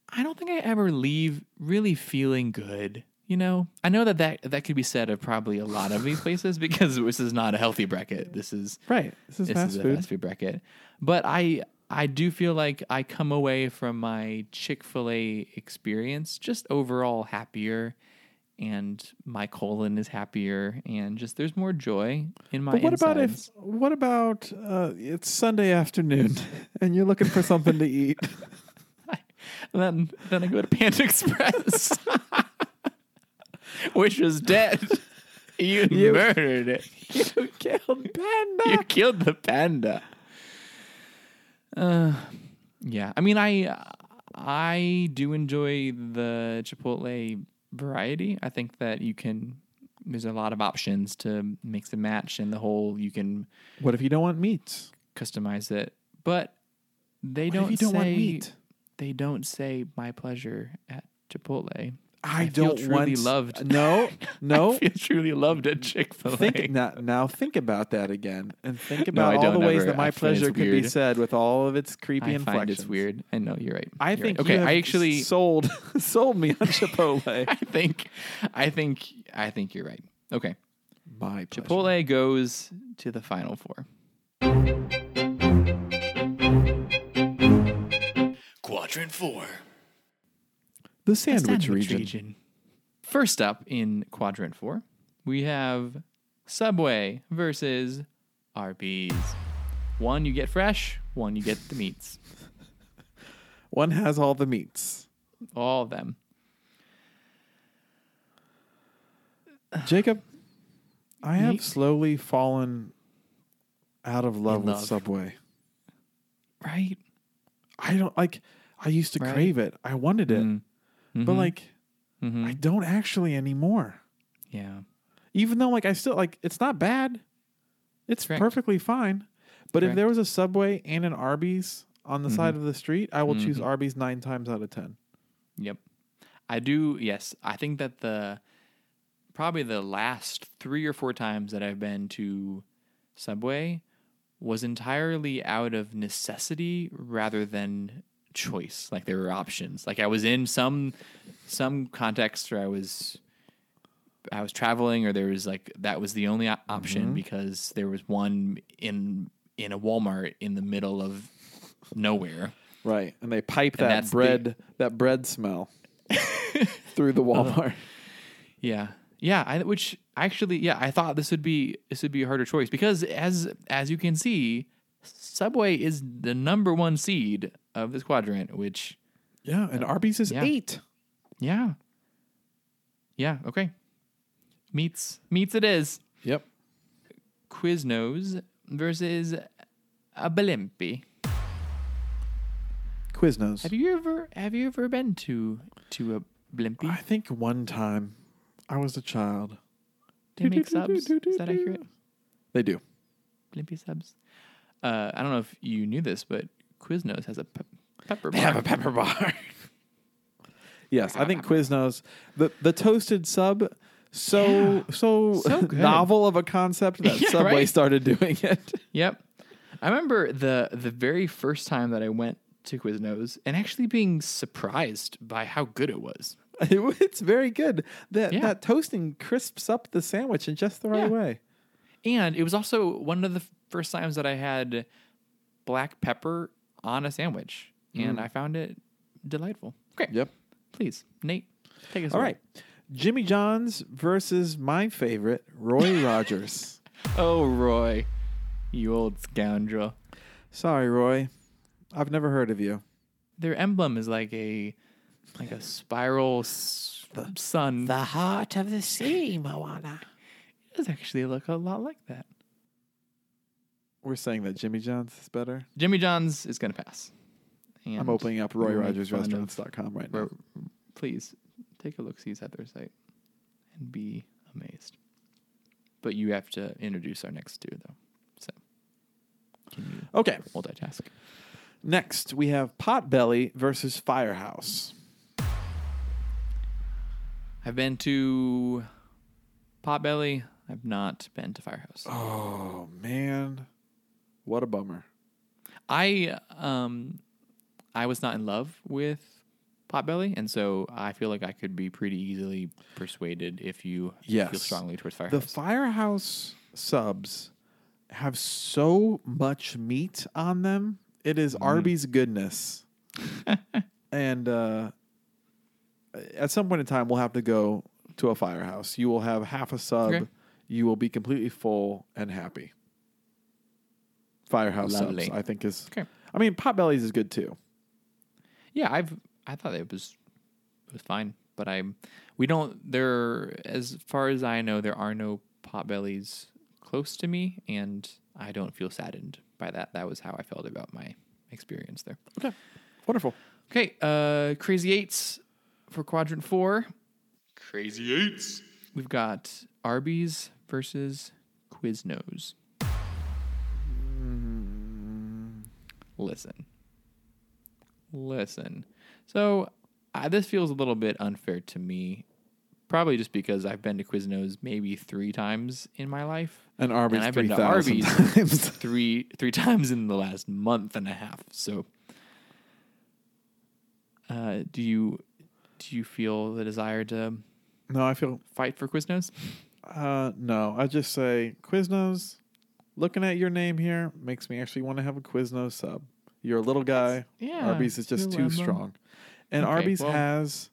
I don't think I ever leave really feeling good. You know, I know that, that that could be said of probably a lot of these places because this is not a healthy bracket. This is right. This is, this fast is a food. fast food bracket. But I I do feel like I come away from my Chick-fil-A experience just overall happier, and my colon is happier, and just there's more joy in my. But what insides. about if what about uh, it's Sunday afternoon and you're looking for something to eat? I, then then I go to Panda Express. Which was dead. You, you murdered it. You killed Panda. You killed the panda. Uh, yeah. I mean, I I do enjoy the Chipotle variety. I think that you can, there's a lot of options to mix and match, and the whole, you can. What if you don't want meat? Customize it. But they what don't, if you don't say, want meat? They don't say my pleasure at Chipotle. I, I don't feel truly want loved. No, no. I feel truly loved at Chick-fil-A. Think, now, now think about that again, and think about no, all the ways ever. that my I pleasure could weird. be said with all of its creepy inflections. I find it's weird. I know you're right. I you're think right. Okay, you have I actually sold sold me on Chipotle. I think, I think, I think you're right. Okay, my pleasure. Chipotle goes to the final four. Quadrant four. The sandwich, sandwich region. region. First up in quadrant four, we have Subway versus Arby's. One you get fresh, one you get the meats. One has all the meats. All of them. Jacob, I have Meat? slowly fallen out of love, love with Subway. Right? I don't like, I used to right? crave it. I wanted it. Mm. Mm-hmm. But like, mm-hmm. I don't actually anymore. Yeah. Even though like I still like, it's not bad. It's Correct. perfectly fine. But Correct. if there was a Subway and an Arby's on the mm-hmm. side of the street, I will mm-hmm. choose Arby's nine times out of ten. Yep. I do. Yes. I think that the, probably the last three or four times that I've been to Subway was entirely out of necessity rather than choice. Like there were options. Like I was in some some context where I was I was traveling, or there was like that was the only op- option mm-hmm. because there was one in in a Walmart in the middle of nowhere. Right. And they pipe and that bread the... that bread smell through the Walmart. Uh, yeah. Yeah, I, which actually yeah, I thought this would be this would be a harder choice because as as you can see, Subway is the number one seed of this quadrant, which yeah, and uh, Arby's is yeah. eight. Yeah, yeah. Okay, meats, meats. It is. Yep. Quiznos versus Abelimpi. Quiznos. Have you ever have you ever been to to Abelimpi? I think one time. I was a child. They make subs. Is that accurate? They do. Abelimpi subs. Uh, I don't know if you knew this, but Quiznos has a pe- pepper bar. They have a pepper bar. Yes, I think Quiznos, the the toasted sub, so yeah. so, so novel of a concept that yeah, Subway right? started doing it. Yep. I remember the the very first time that I went to Quiznos and actually being surprised by how good it was. It, it's very good. That yeah. that toasting crisps up the sandwich in just the right yeah. way. And it was also one of the first times that I had black pepper on a sandwich, and mm. I found it delightful. Great. Yep. Please, Nate, take us All away. All right. Jimmy John's versus my favorite, Roy Rogers. Oh, Roy, you old scoundrel. Sorry, Roy. I've never heard of you. Their emblem is like a like a spiral s- the, sun. The heart of the sea, Moana. It does actually look a lot like that. We're saying that Jimmy John's is better. Jimmy John's is going to pass. And I'm opening up roy rogers restaurants dot com right now. Please take a look, see at their site, and be amazed. But you have to introduce our next two, though. So, can you okay. multitask? Next, we have Potbelly versus Firehouse. I've been to Potbelly. I've not been to Firehouse. Oh, man. What a bummer. I um, I was not in love with Potbelly, and so I feel like I could be pretty easily persuaded if you yes. feel strongly towards Firehouse. The Firehouse subs have so much meat on them. It is mm. Arby's goodness. And uh, at some point in time, we'll have to go to a Firehouse. You will have half a sub. Okay. You will be completely full and happy. Firehouse Lovely. subs, I think, is... Okay. I mean, Potbelly's is good, too. Yeah, I've... I thought it was it was fine, but I... We don't... There... As far as I know, there are no Potbellies close to me, and I don't feel saddened by that. That was how I felt about my experience there. Okay. Wonderful. Okay. Uh, Crazy Eights for Quadrant four. Crazy Eights. We've got Arby's versus Quiznos. Mm, listen. Listen. So I, this feels a little bit unfair to me. Probably just because I've been to Quiznos maybe three times in my life. And Arby's, and I've been to Arby's times. three three times in the last month and a half. So, uh, do you do you feel the desire to? No, I feel fight for Quiznos. Uh, no, I just say Quiznos. Looking at your name here makes me actually want to have a Quiznos sub. You're a little guy. That's, yeah, Arby's is just too strong, and okay, Arby's well, has.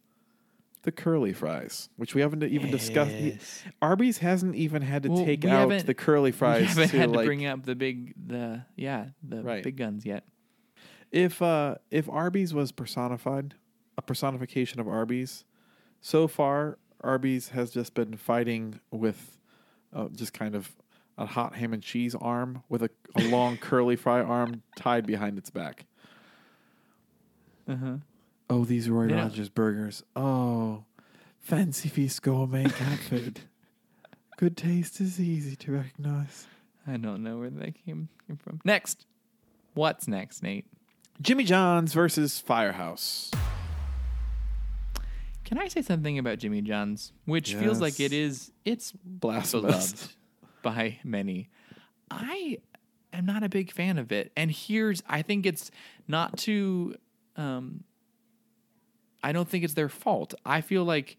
The curly fries, which we haven't even yes. discussed. Arby's hasn't even had to well, take out the curly fries. We haven't to had like, to bring up the big, the yeah, the right. big guns yet. If uh, if Arby's was personified, a personification of Arby's, so far Arby's has just been fighting with uh, just kind of a hot ham and cheese arm with a, a long curly fry arm tied behind its back. Uh huh. Oh, these Roy yeah. Rogers burgers. Oh, Fancy Feast Gourmet Cat Food. Good taste is easy to recognize. I don't know where that came, came from. Next. What's next, Nate? Jimmy John's versus Firehouse. Can I say something about Jimmy John's? Which yes. feels like it is, it's blasphemous. Beloved by many. I am not a big fan of it. And here's, I think it's not too... Um, I don't think it's their fault. I feel like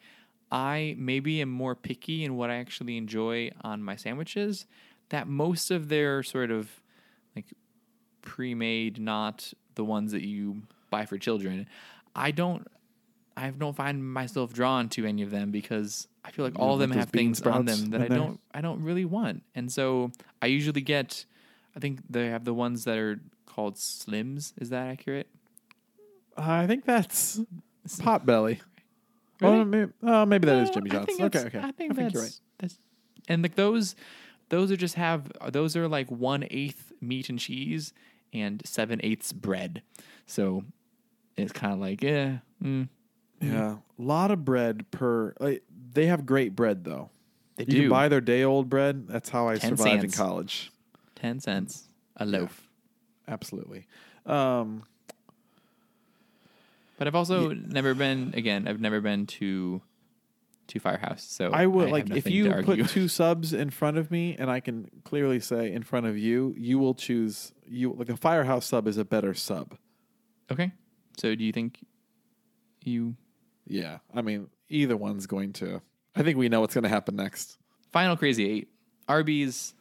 I maybe am more picky in what I actually enjoy on my sandwiches, that most of their sort of like pre-made, not the ones that you buy for children. I don't, I don't find myself drawn to any of them because I feel like you all of them have things on them that I there. don't, I don't really want. And so I usually get, I think they have the ones that are called Slims. Is that accurate? Uh, I think that's... Pot belly. Really? Oh, maybe, oh, maybe that uh, is Jimmy John's. Okay, okay. I think, I think that's, you're right. That's, and like those, those are just have those are like one eighth meat and cheese and seven eighths bread. So it's kind of like yeah, mm, yeah, mm. a lot of bread per. Like, they have great bread though. They you do can buy their day old bread. That's how I Ten survived cents. in college. Ten cents a loaf. Yeah, absolutely. Um, But I've also yeah. never been, again, I've never been to to Firehouse, so I would I like if you put two subs in front of me, and I can clearly say in front of you, you will choose you like a Firehouse sub is a better sub. Okay, so do you think you? Yeah, I mean either one's going to. I think we know what's going to happen next. Final Crazy Eight: Arby's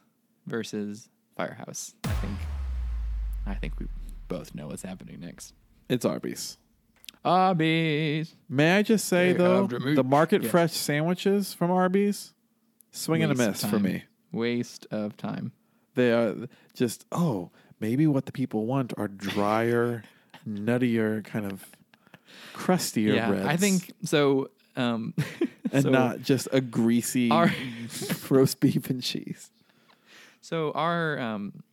versus Firehouse. I think, I think we both know what's happening next. It's Arby's. Arby's. May I just say, They're though, the market yes. fresh sandwiches from Arby's, swing and a miss for me. Waste of time. They are just, oh, maybe what the people want are drier, nuttier, kind of crustier yeah, breads. I think so. Um, and so not just a greasy our, roast beef and cheese. So our um,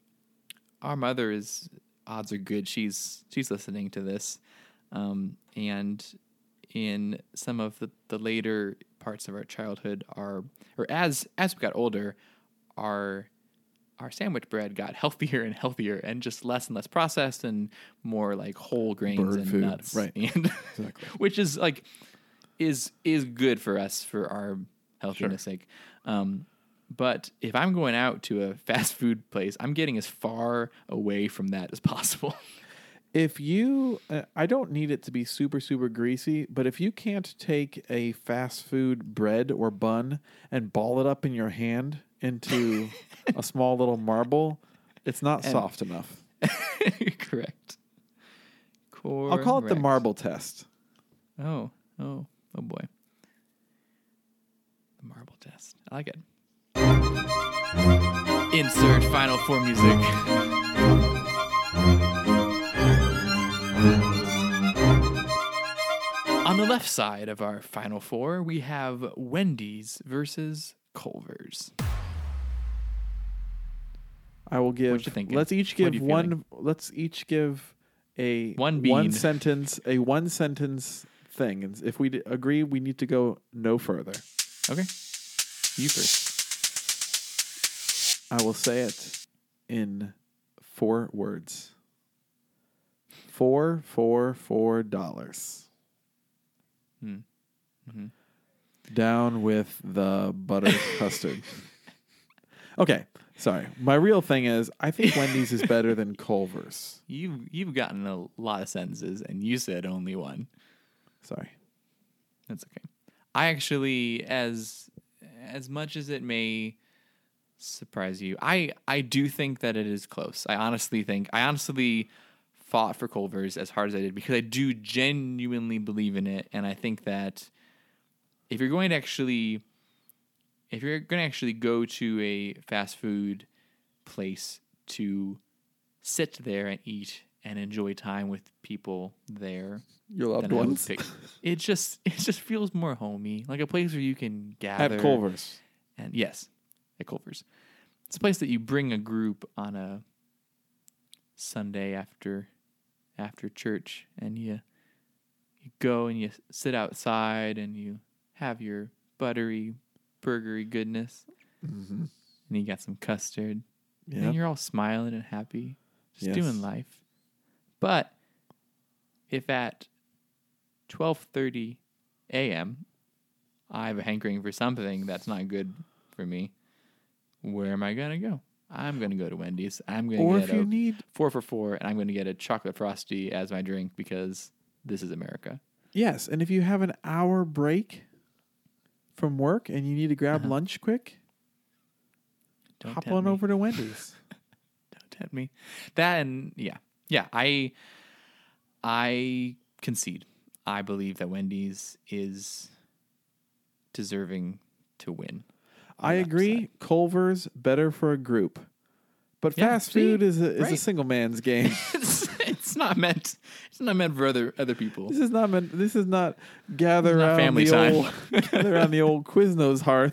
our mother is, odds are good, she's she's listening to this. Um, and in some of the, the later parts of our childhood, our or as as we got older, our our sandwich bread got healthier and healthier, and just less and less processed, and more like whole grains Bird and food. nuts, right? And exactly. which is like is is good for us for our healthiness sure. sake. Um, but if I'm going out to a fast food place, I'm getting as far away from that as possible. If you, uh, I don't need it to be super, super greasy, but if you can't take a fast food bread or bun and ball it up in your hand into a small little marble, it's not and soft enough. Correct. Correct. I'll call it the marble test. Oh, oh, oh boy. The marble test. I like it. Insert Final Four music. On the left side of our Final Four, we have Wendy's versus Culver's. I will give. What you thinking? Let's each give one. Feeling? Let's each give a one, bean. one sentence. A one sentence thing. And if we d- agree, we need to go no further. Okay. You first. I will say it in four words. Four, four, four dollars. Hmm. Mm-hmm. Down with the butter custard. Okay. Sorry. My real thing is I think Wendy's is better than Culver's. You you've gotten a lot of sentences and you said only one. Sorry. That's okay. I actually as as much as it may surprise you, I, I do think that it is close. I honestly think I honestly fought for Culver's as hard as I did because I do genuinely believe in it, and I think that if you're going to actually If you're going to actually go to a fast food place to sit there and eat and enjoy time with people there, your loved ones, pick, it just it just feels more homey, like a place where you can gather. At Culver's, and yes, at Culver's, it's a place that you bring a group on a Sunday after after church, and you you go and you sit outside and you have your buttery. Burgery goodness, mm-hmm. and you got some custard, yep. and you're all smiling and happy, just yes. doing life. But if at twelve thirty a.m. I have a hankering for something that's not good for me, where am I gonna go? I'm gonna go to Wendy's. I'm gonna or get if you a need... four for four, and I'm gonna get a chocolate frosty as my drink because this is America. Yes, and if you have an hour break from work and you need to grab uh-huh. lunch quick, Don't hop on me. over to Wendy's. Don't tempt me. That and yeah. Yeah, I I concede. I believe that Wendy's is deserving to win. I agree. Upset. Culver's better for a group. But yeah, fast see, food is a, is right. a single man's game. it's, it's not meant it's not meant for other other people. This is not meant this is not gather around family the time. old gather around the old Quiznos hearth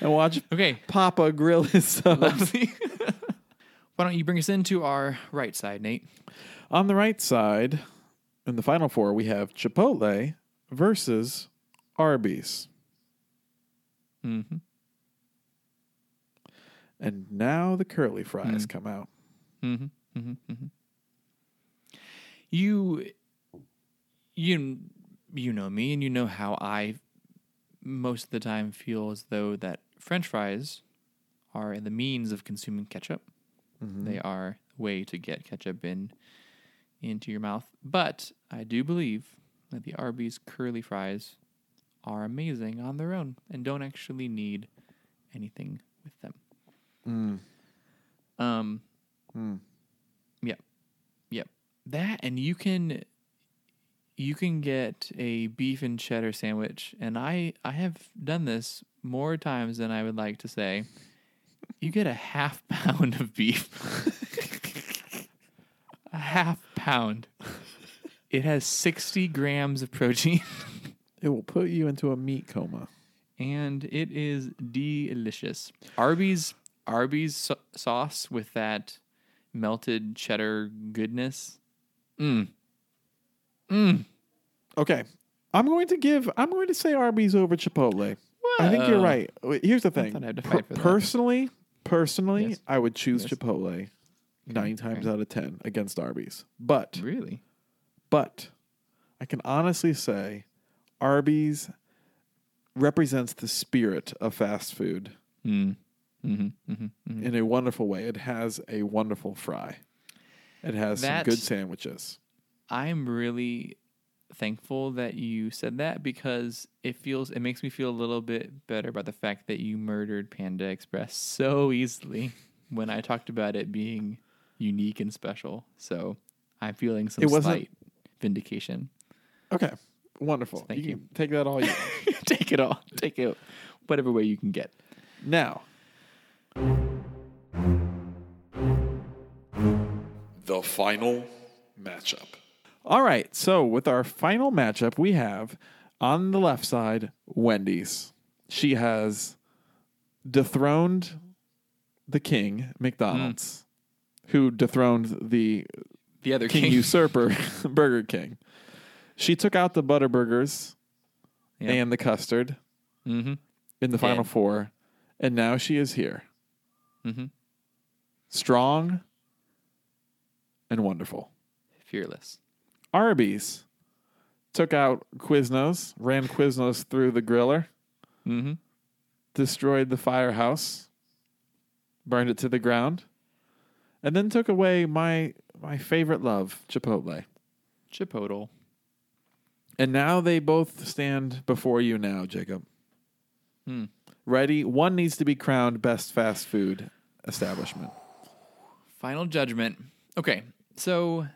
and watch okay. Papa grill his subs. Why don't you bring us into our right side, Nate? On the right side, in the final four, we have Chipotle versus Arby's. Mm-hmm. And now the curly fries mm. come out. Mm-hmm, mm-hmm, mm-hmm. You, you, you know me, and you know how I most of the time feel as though that French fries are the means of consuming ketchup. Mm-hmm. They are a way to get ketchup in into your mouth. But I do believe that the Arby's curly fries are amazing on their own and don't actually need anything with them. Mm. Um, mm. Yep. Yeah, yep. Yeah. That, and you can, you can get a beef and cheddar sandwich, and I, I have done this more times than I would like to say. You get a half pound of beef. A half pound. It has sixty grams of protein. It will put you into a meat coma. And it is delicious. Arby's Arby's so- sauce with that melted cheddar goodness. Mm. Mm. Okay. I'm going to give, I'm going to say Arby's over Chipotle. Whoa. I think you're right. Here's the thing. I thought I had to fight for that. Personally, personally, yes. I would choose yes. Chipotle okay. nine times okay. out of ten against Arby's. But. Really? But I can honestly say Arby's represents the spirit of fast food. Mm. Mm-hmm, mm-hmm, mm-hmm. In a wonderful way. It has a wonderful fry. It has that, some good sandwiches. I'm really thankful that you said that because it feels it makes me feel a little bit better about the fact that you murdered Panda Express so easily when I talked about it being unique and special. So I'm feeling some slight vindication. Okay. Wonderful. So thank you. you. Can take that all you want. Take it all. Take it whatever way you can get. Now the final matchup. All right, so with our final matchup, we have on the left side Wendy's. She has dethroned the king, McDonald's, mm. who dethroned the the other king, king. usurper, Burger King. She took out the Butterburgers yep. and the custard mm-hmm. in the Final and. Four, and now she is here. Mm-hmm. Strong and wonderful. Fearless. Arby's took out Quiznos, ran Quiznos through the griller, mm-hmm. destroyed the firehouse, burned it to the ground, and then took away my my favorite love, Chipotle. Chipotle. And now they both stand before you now, Jacob. Hmm. Ready? One needs to be crowned best fast food establishment. Final judgment. Okay, so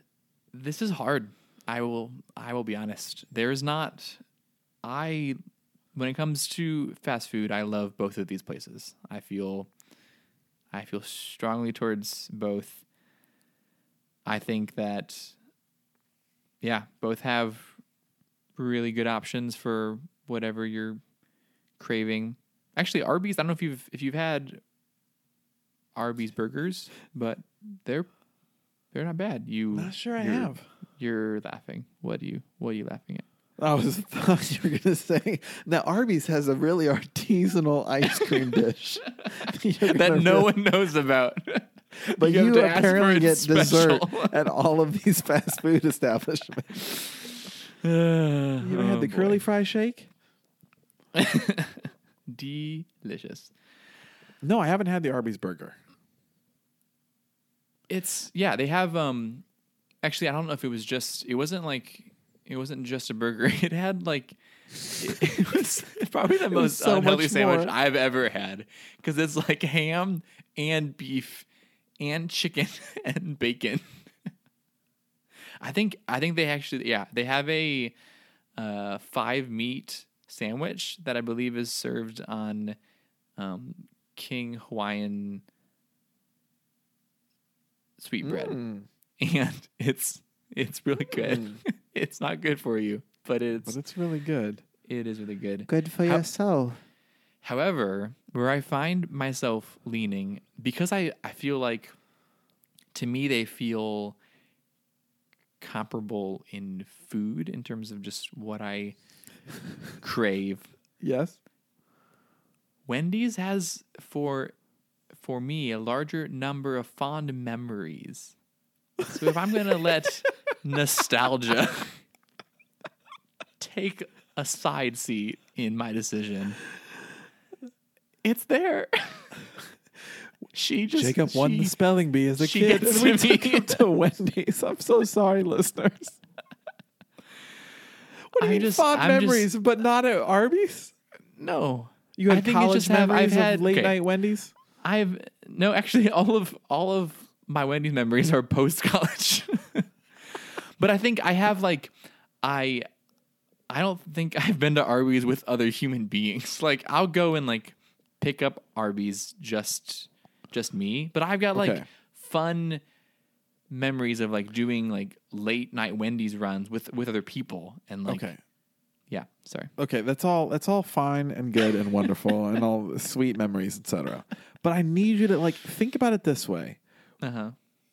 this is hard. I will I will be honest. There's not... I, when it comes to fast food, I love both of these places. I feel I feel strongly towards both. I think that, yeah, both have really good options for whatever you're craving. Actually, Arby's, I don't know if you've if you've had Arby's burgers, but they're they're not bad. You not sure I have. You're laughing. What do you what are you laughing at? I was thought you were gonna say now Arby's has a really artisanal ice cream dish that no one knows about. But you, you apparently get special dessert at all of these fast food establishments. Uh, you ever oh had the boy. curly fry shake? Delicious. No, I haven't had the Arby's burger. It's yeah, they have um actually I don't know if it was just it wasn't like it wasn't just a burger. It had like it, it was probably the most so unhealthy sandwich more. I've ever had cuz it's like ham and beef and chicken and bacon. I think I think they actually yeah, they have a uh, five meat sandwich that I believe is served on um, King Hawaiian sweet bread, mm. and it's it's really good. Mm. It's not good for you, but it's but it's really good. It is really good. Good for How, your soul. However, where I find myself leaning, because I, I feel like, to me, they feel comparable in food in terms of just what I crave. Yes. Wendy's has for for me a larger number of fond memories. So if I'm gonna let nostalgia take a side seat in my decision, it's there. She just Jacob she, won the spelling bee as a kid, and we took him to Wendy's. I'm so sorry, listeners. What do you I mean just, fond I'm memories, just, but not at Arby's? No. You had I college just memories have, I've of had, late okay. night Wendy's? I've no, actually, all of all of my Wendy's memories are post college. But I think I have like I I don't think I've been to Arby's with other human beings. Like I'll go and like pick up Arby's just just me, but I've got like okay. fun memories of like doing like late night Wendy's runs with, with other people and like okay. yeah, sorry. Okay, that's all that's all fine and good and wonderful and all sweet memories, et cetera. But I need you to like think about it this way. Uh-huh.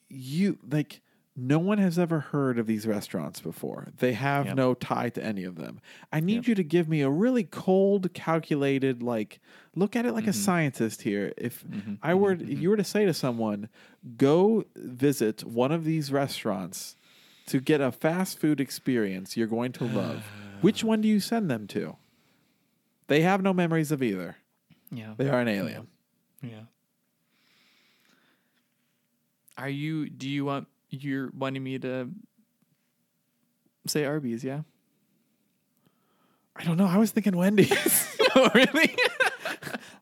You like no one has ever heard of these restaurants before. They have yep. no tie to any of them. I need yep. you to give me a really cold, calculated, like, look at it like mm-hmm. a scientist here. If mm-hmm. I were, mm-hmm. if you were to say to someone, go visit one of these restaurants to get a fast food experience you're going to love, which one do you send them to? They have no memories of either. Yeah. They are an alien. Yeah. yeah. Are you, do you want, you're wanting me to say Arby's, yeah? I don't know. I was thinking Wendy's. Oh, really?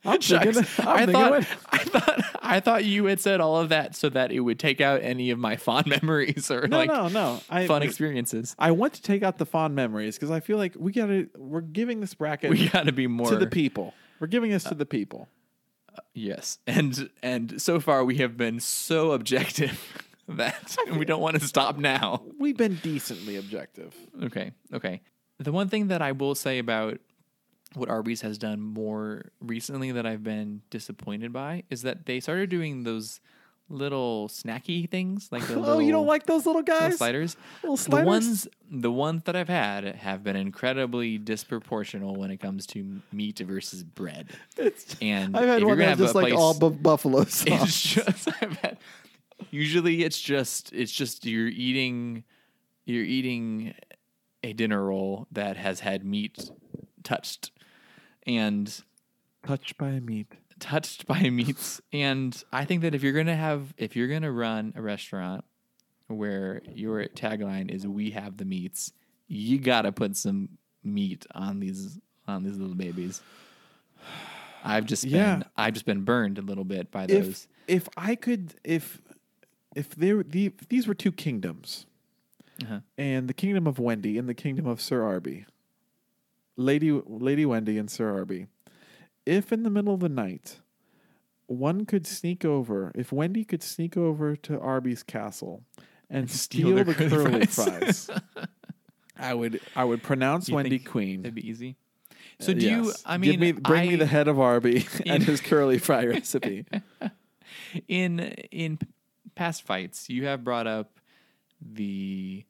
I'm thinking, I'm I thought Wendy's. I thought I thought you had said all of that so that it would take out any of my fond memories or no, like no, no. I, fun experiences. I want to take out the fond memories because I feel like we gotta we're giving this bracket we gotta be more to the people. We're giving this uh, to the people. Uh, yes, and and so far we have been so objective. That and we don't want to stop now. We've been decently objective. Okay, okay. The one thing that I will say about what Arby's has done more recently that I've been disappointed by is that they started doing those little snacky things, like the oh, little, you don't like those little guys, little sliders. Little sliders. The ones, the ones that I've had have been incredibly disproportional when it comes to meat versus bread. It's, and I've had one that's just like place, all bu- buffalo sauce. It's just, I've had, usually, it's just it's just you're eating you're eating a dinner roll that has had meat touched and touched by meat. Touched by meats. And I think that if you're gonna have if you're gonna run a restaurant where your tagline is "we have the meats," you gotta put some meat on these on these little babies. I've just been yeah. I've just been burned a little bit by those. If, if I could if if they were the, if these were two kingdoms, uh-huh. and the kingdom of Wendy and the kingdom of Sir Arby, Lady Lady Wendy and Sir Arby. If in the middle of the night, one could sneak over, if Wendy could sneak over to Arby's castle and, and steal, steal the curly fries, fries I would I would pronounce you Wendy queen. That'd be easy. So uh, do yes. you? I mean, Give me, bring I, me the head of Arby in, and his curly fry recipe. In in past fights, you have brought up the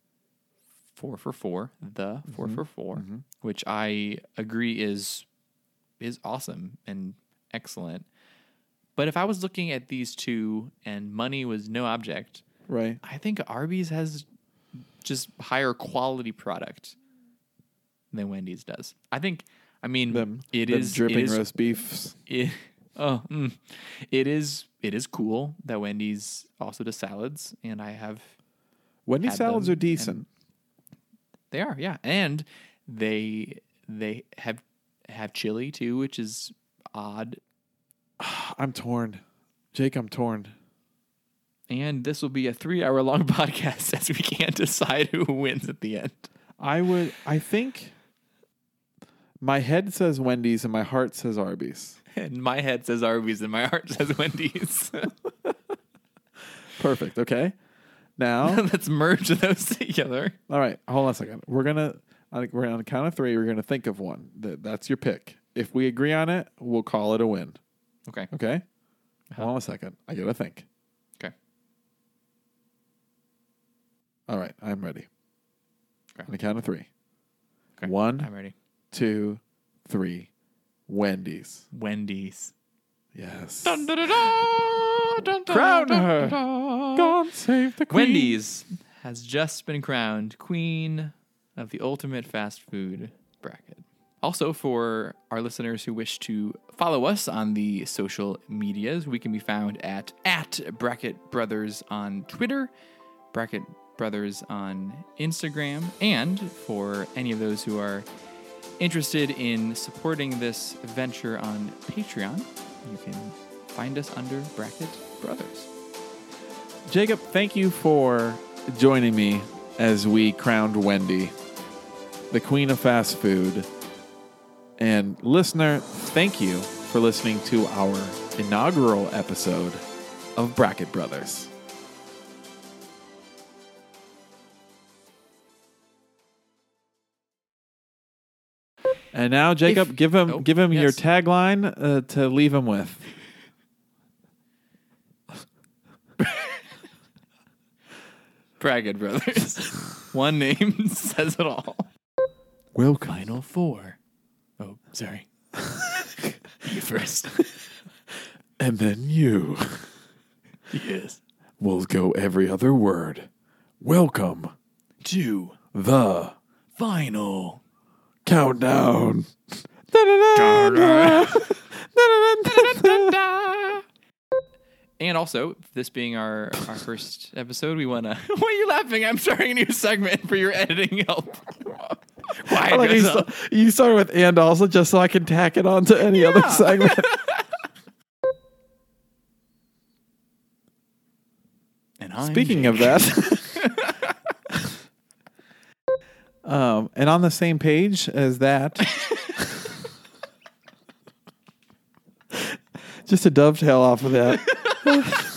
four for four, the four mm-hmm. for four, mm-hmm. which I agree is. is awesome and excellent. But if I was looking at these two and money was no object, right? I think Arby's has just higher quality product than Wendy's does. I think, I mean, them, it, them is, dripping it is roast beefs. It, oh, mm, it is, it is cool that Wendy's also does salads, and I have Wendy's salads are decent. They are. Yeah. And they, they have, have chili too, which is odd. I'm torn. Jake, I'm torn. And this will be a three hour long podcast as we can't decide who wins at the end. I would, I think my head says Wendy's and my heart says Arby's. And my head says Arby's and my heart says Wendy's. Perfect. Okay. Now let's merge those together. All right. Hold on a second. We're going to, I think we're on the count of three. We're going to think of one. That that's your pick. If we agree on it, we'll call it a win. Okay. Okay. Uh-huh. Hold on a second. I got to think. Okay. All right. I'm ready. Okay. On the count of three. Okay. One. I'm ready. Two, three. Wendy's. Wendy's. Yes. Dun, dun, dun, dun, dun, Crown dun, her. Dun, dun, dun. God save the queen. Wendy's has just been crowned queen of the ultimate fast food bracket. Also, for our listeners who wish to follow us on the social medias, we can be found at at Bracket Brothers on Twitter, Bracket Brothers on Instagram, and for any of those who are interested in supporting this venture on Patreon, you can find us under Bracket Brothers. Jacob, thank you for joining me as we crowned Wendy the queen of fast food. And listener, thank you for listening to our inaugural episode of Bracket Brothers. And now, Jacob, if, give him oh, give him yes. your tagline uh, to leave him with. Bracket Brothers. One name says it all. Welcome. Final four. Oh, sorry. You first. And then you. Yes. We'll go every other word. Welcome to the final countdown. And also, this being our, our first episode, we want to... Why are you laughing? I'm starting a new segment for your editing help. Why? Like you, st- you started with "and also" just so I can tack it on to any yeah. other segment. And I'm Speaking of that... um, and on the same page as that... just to dovetail off of that...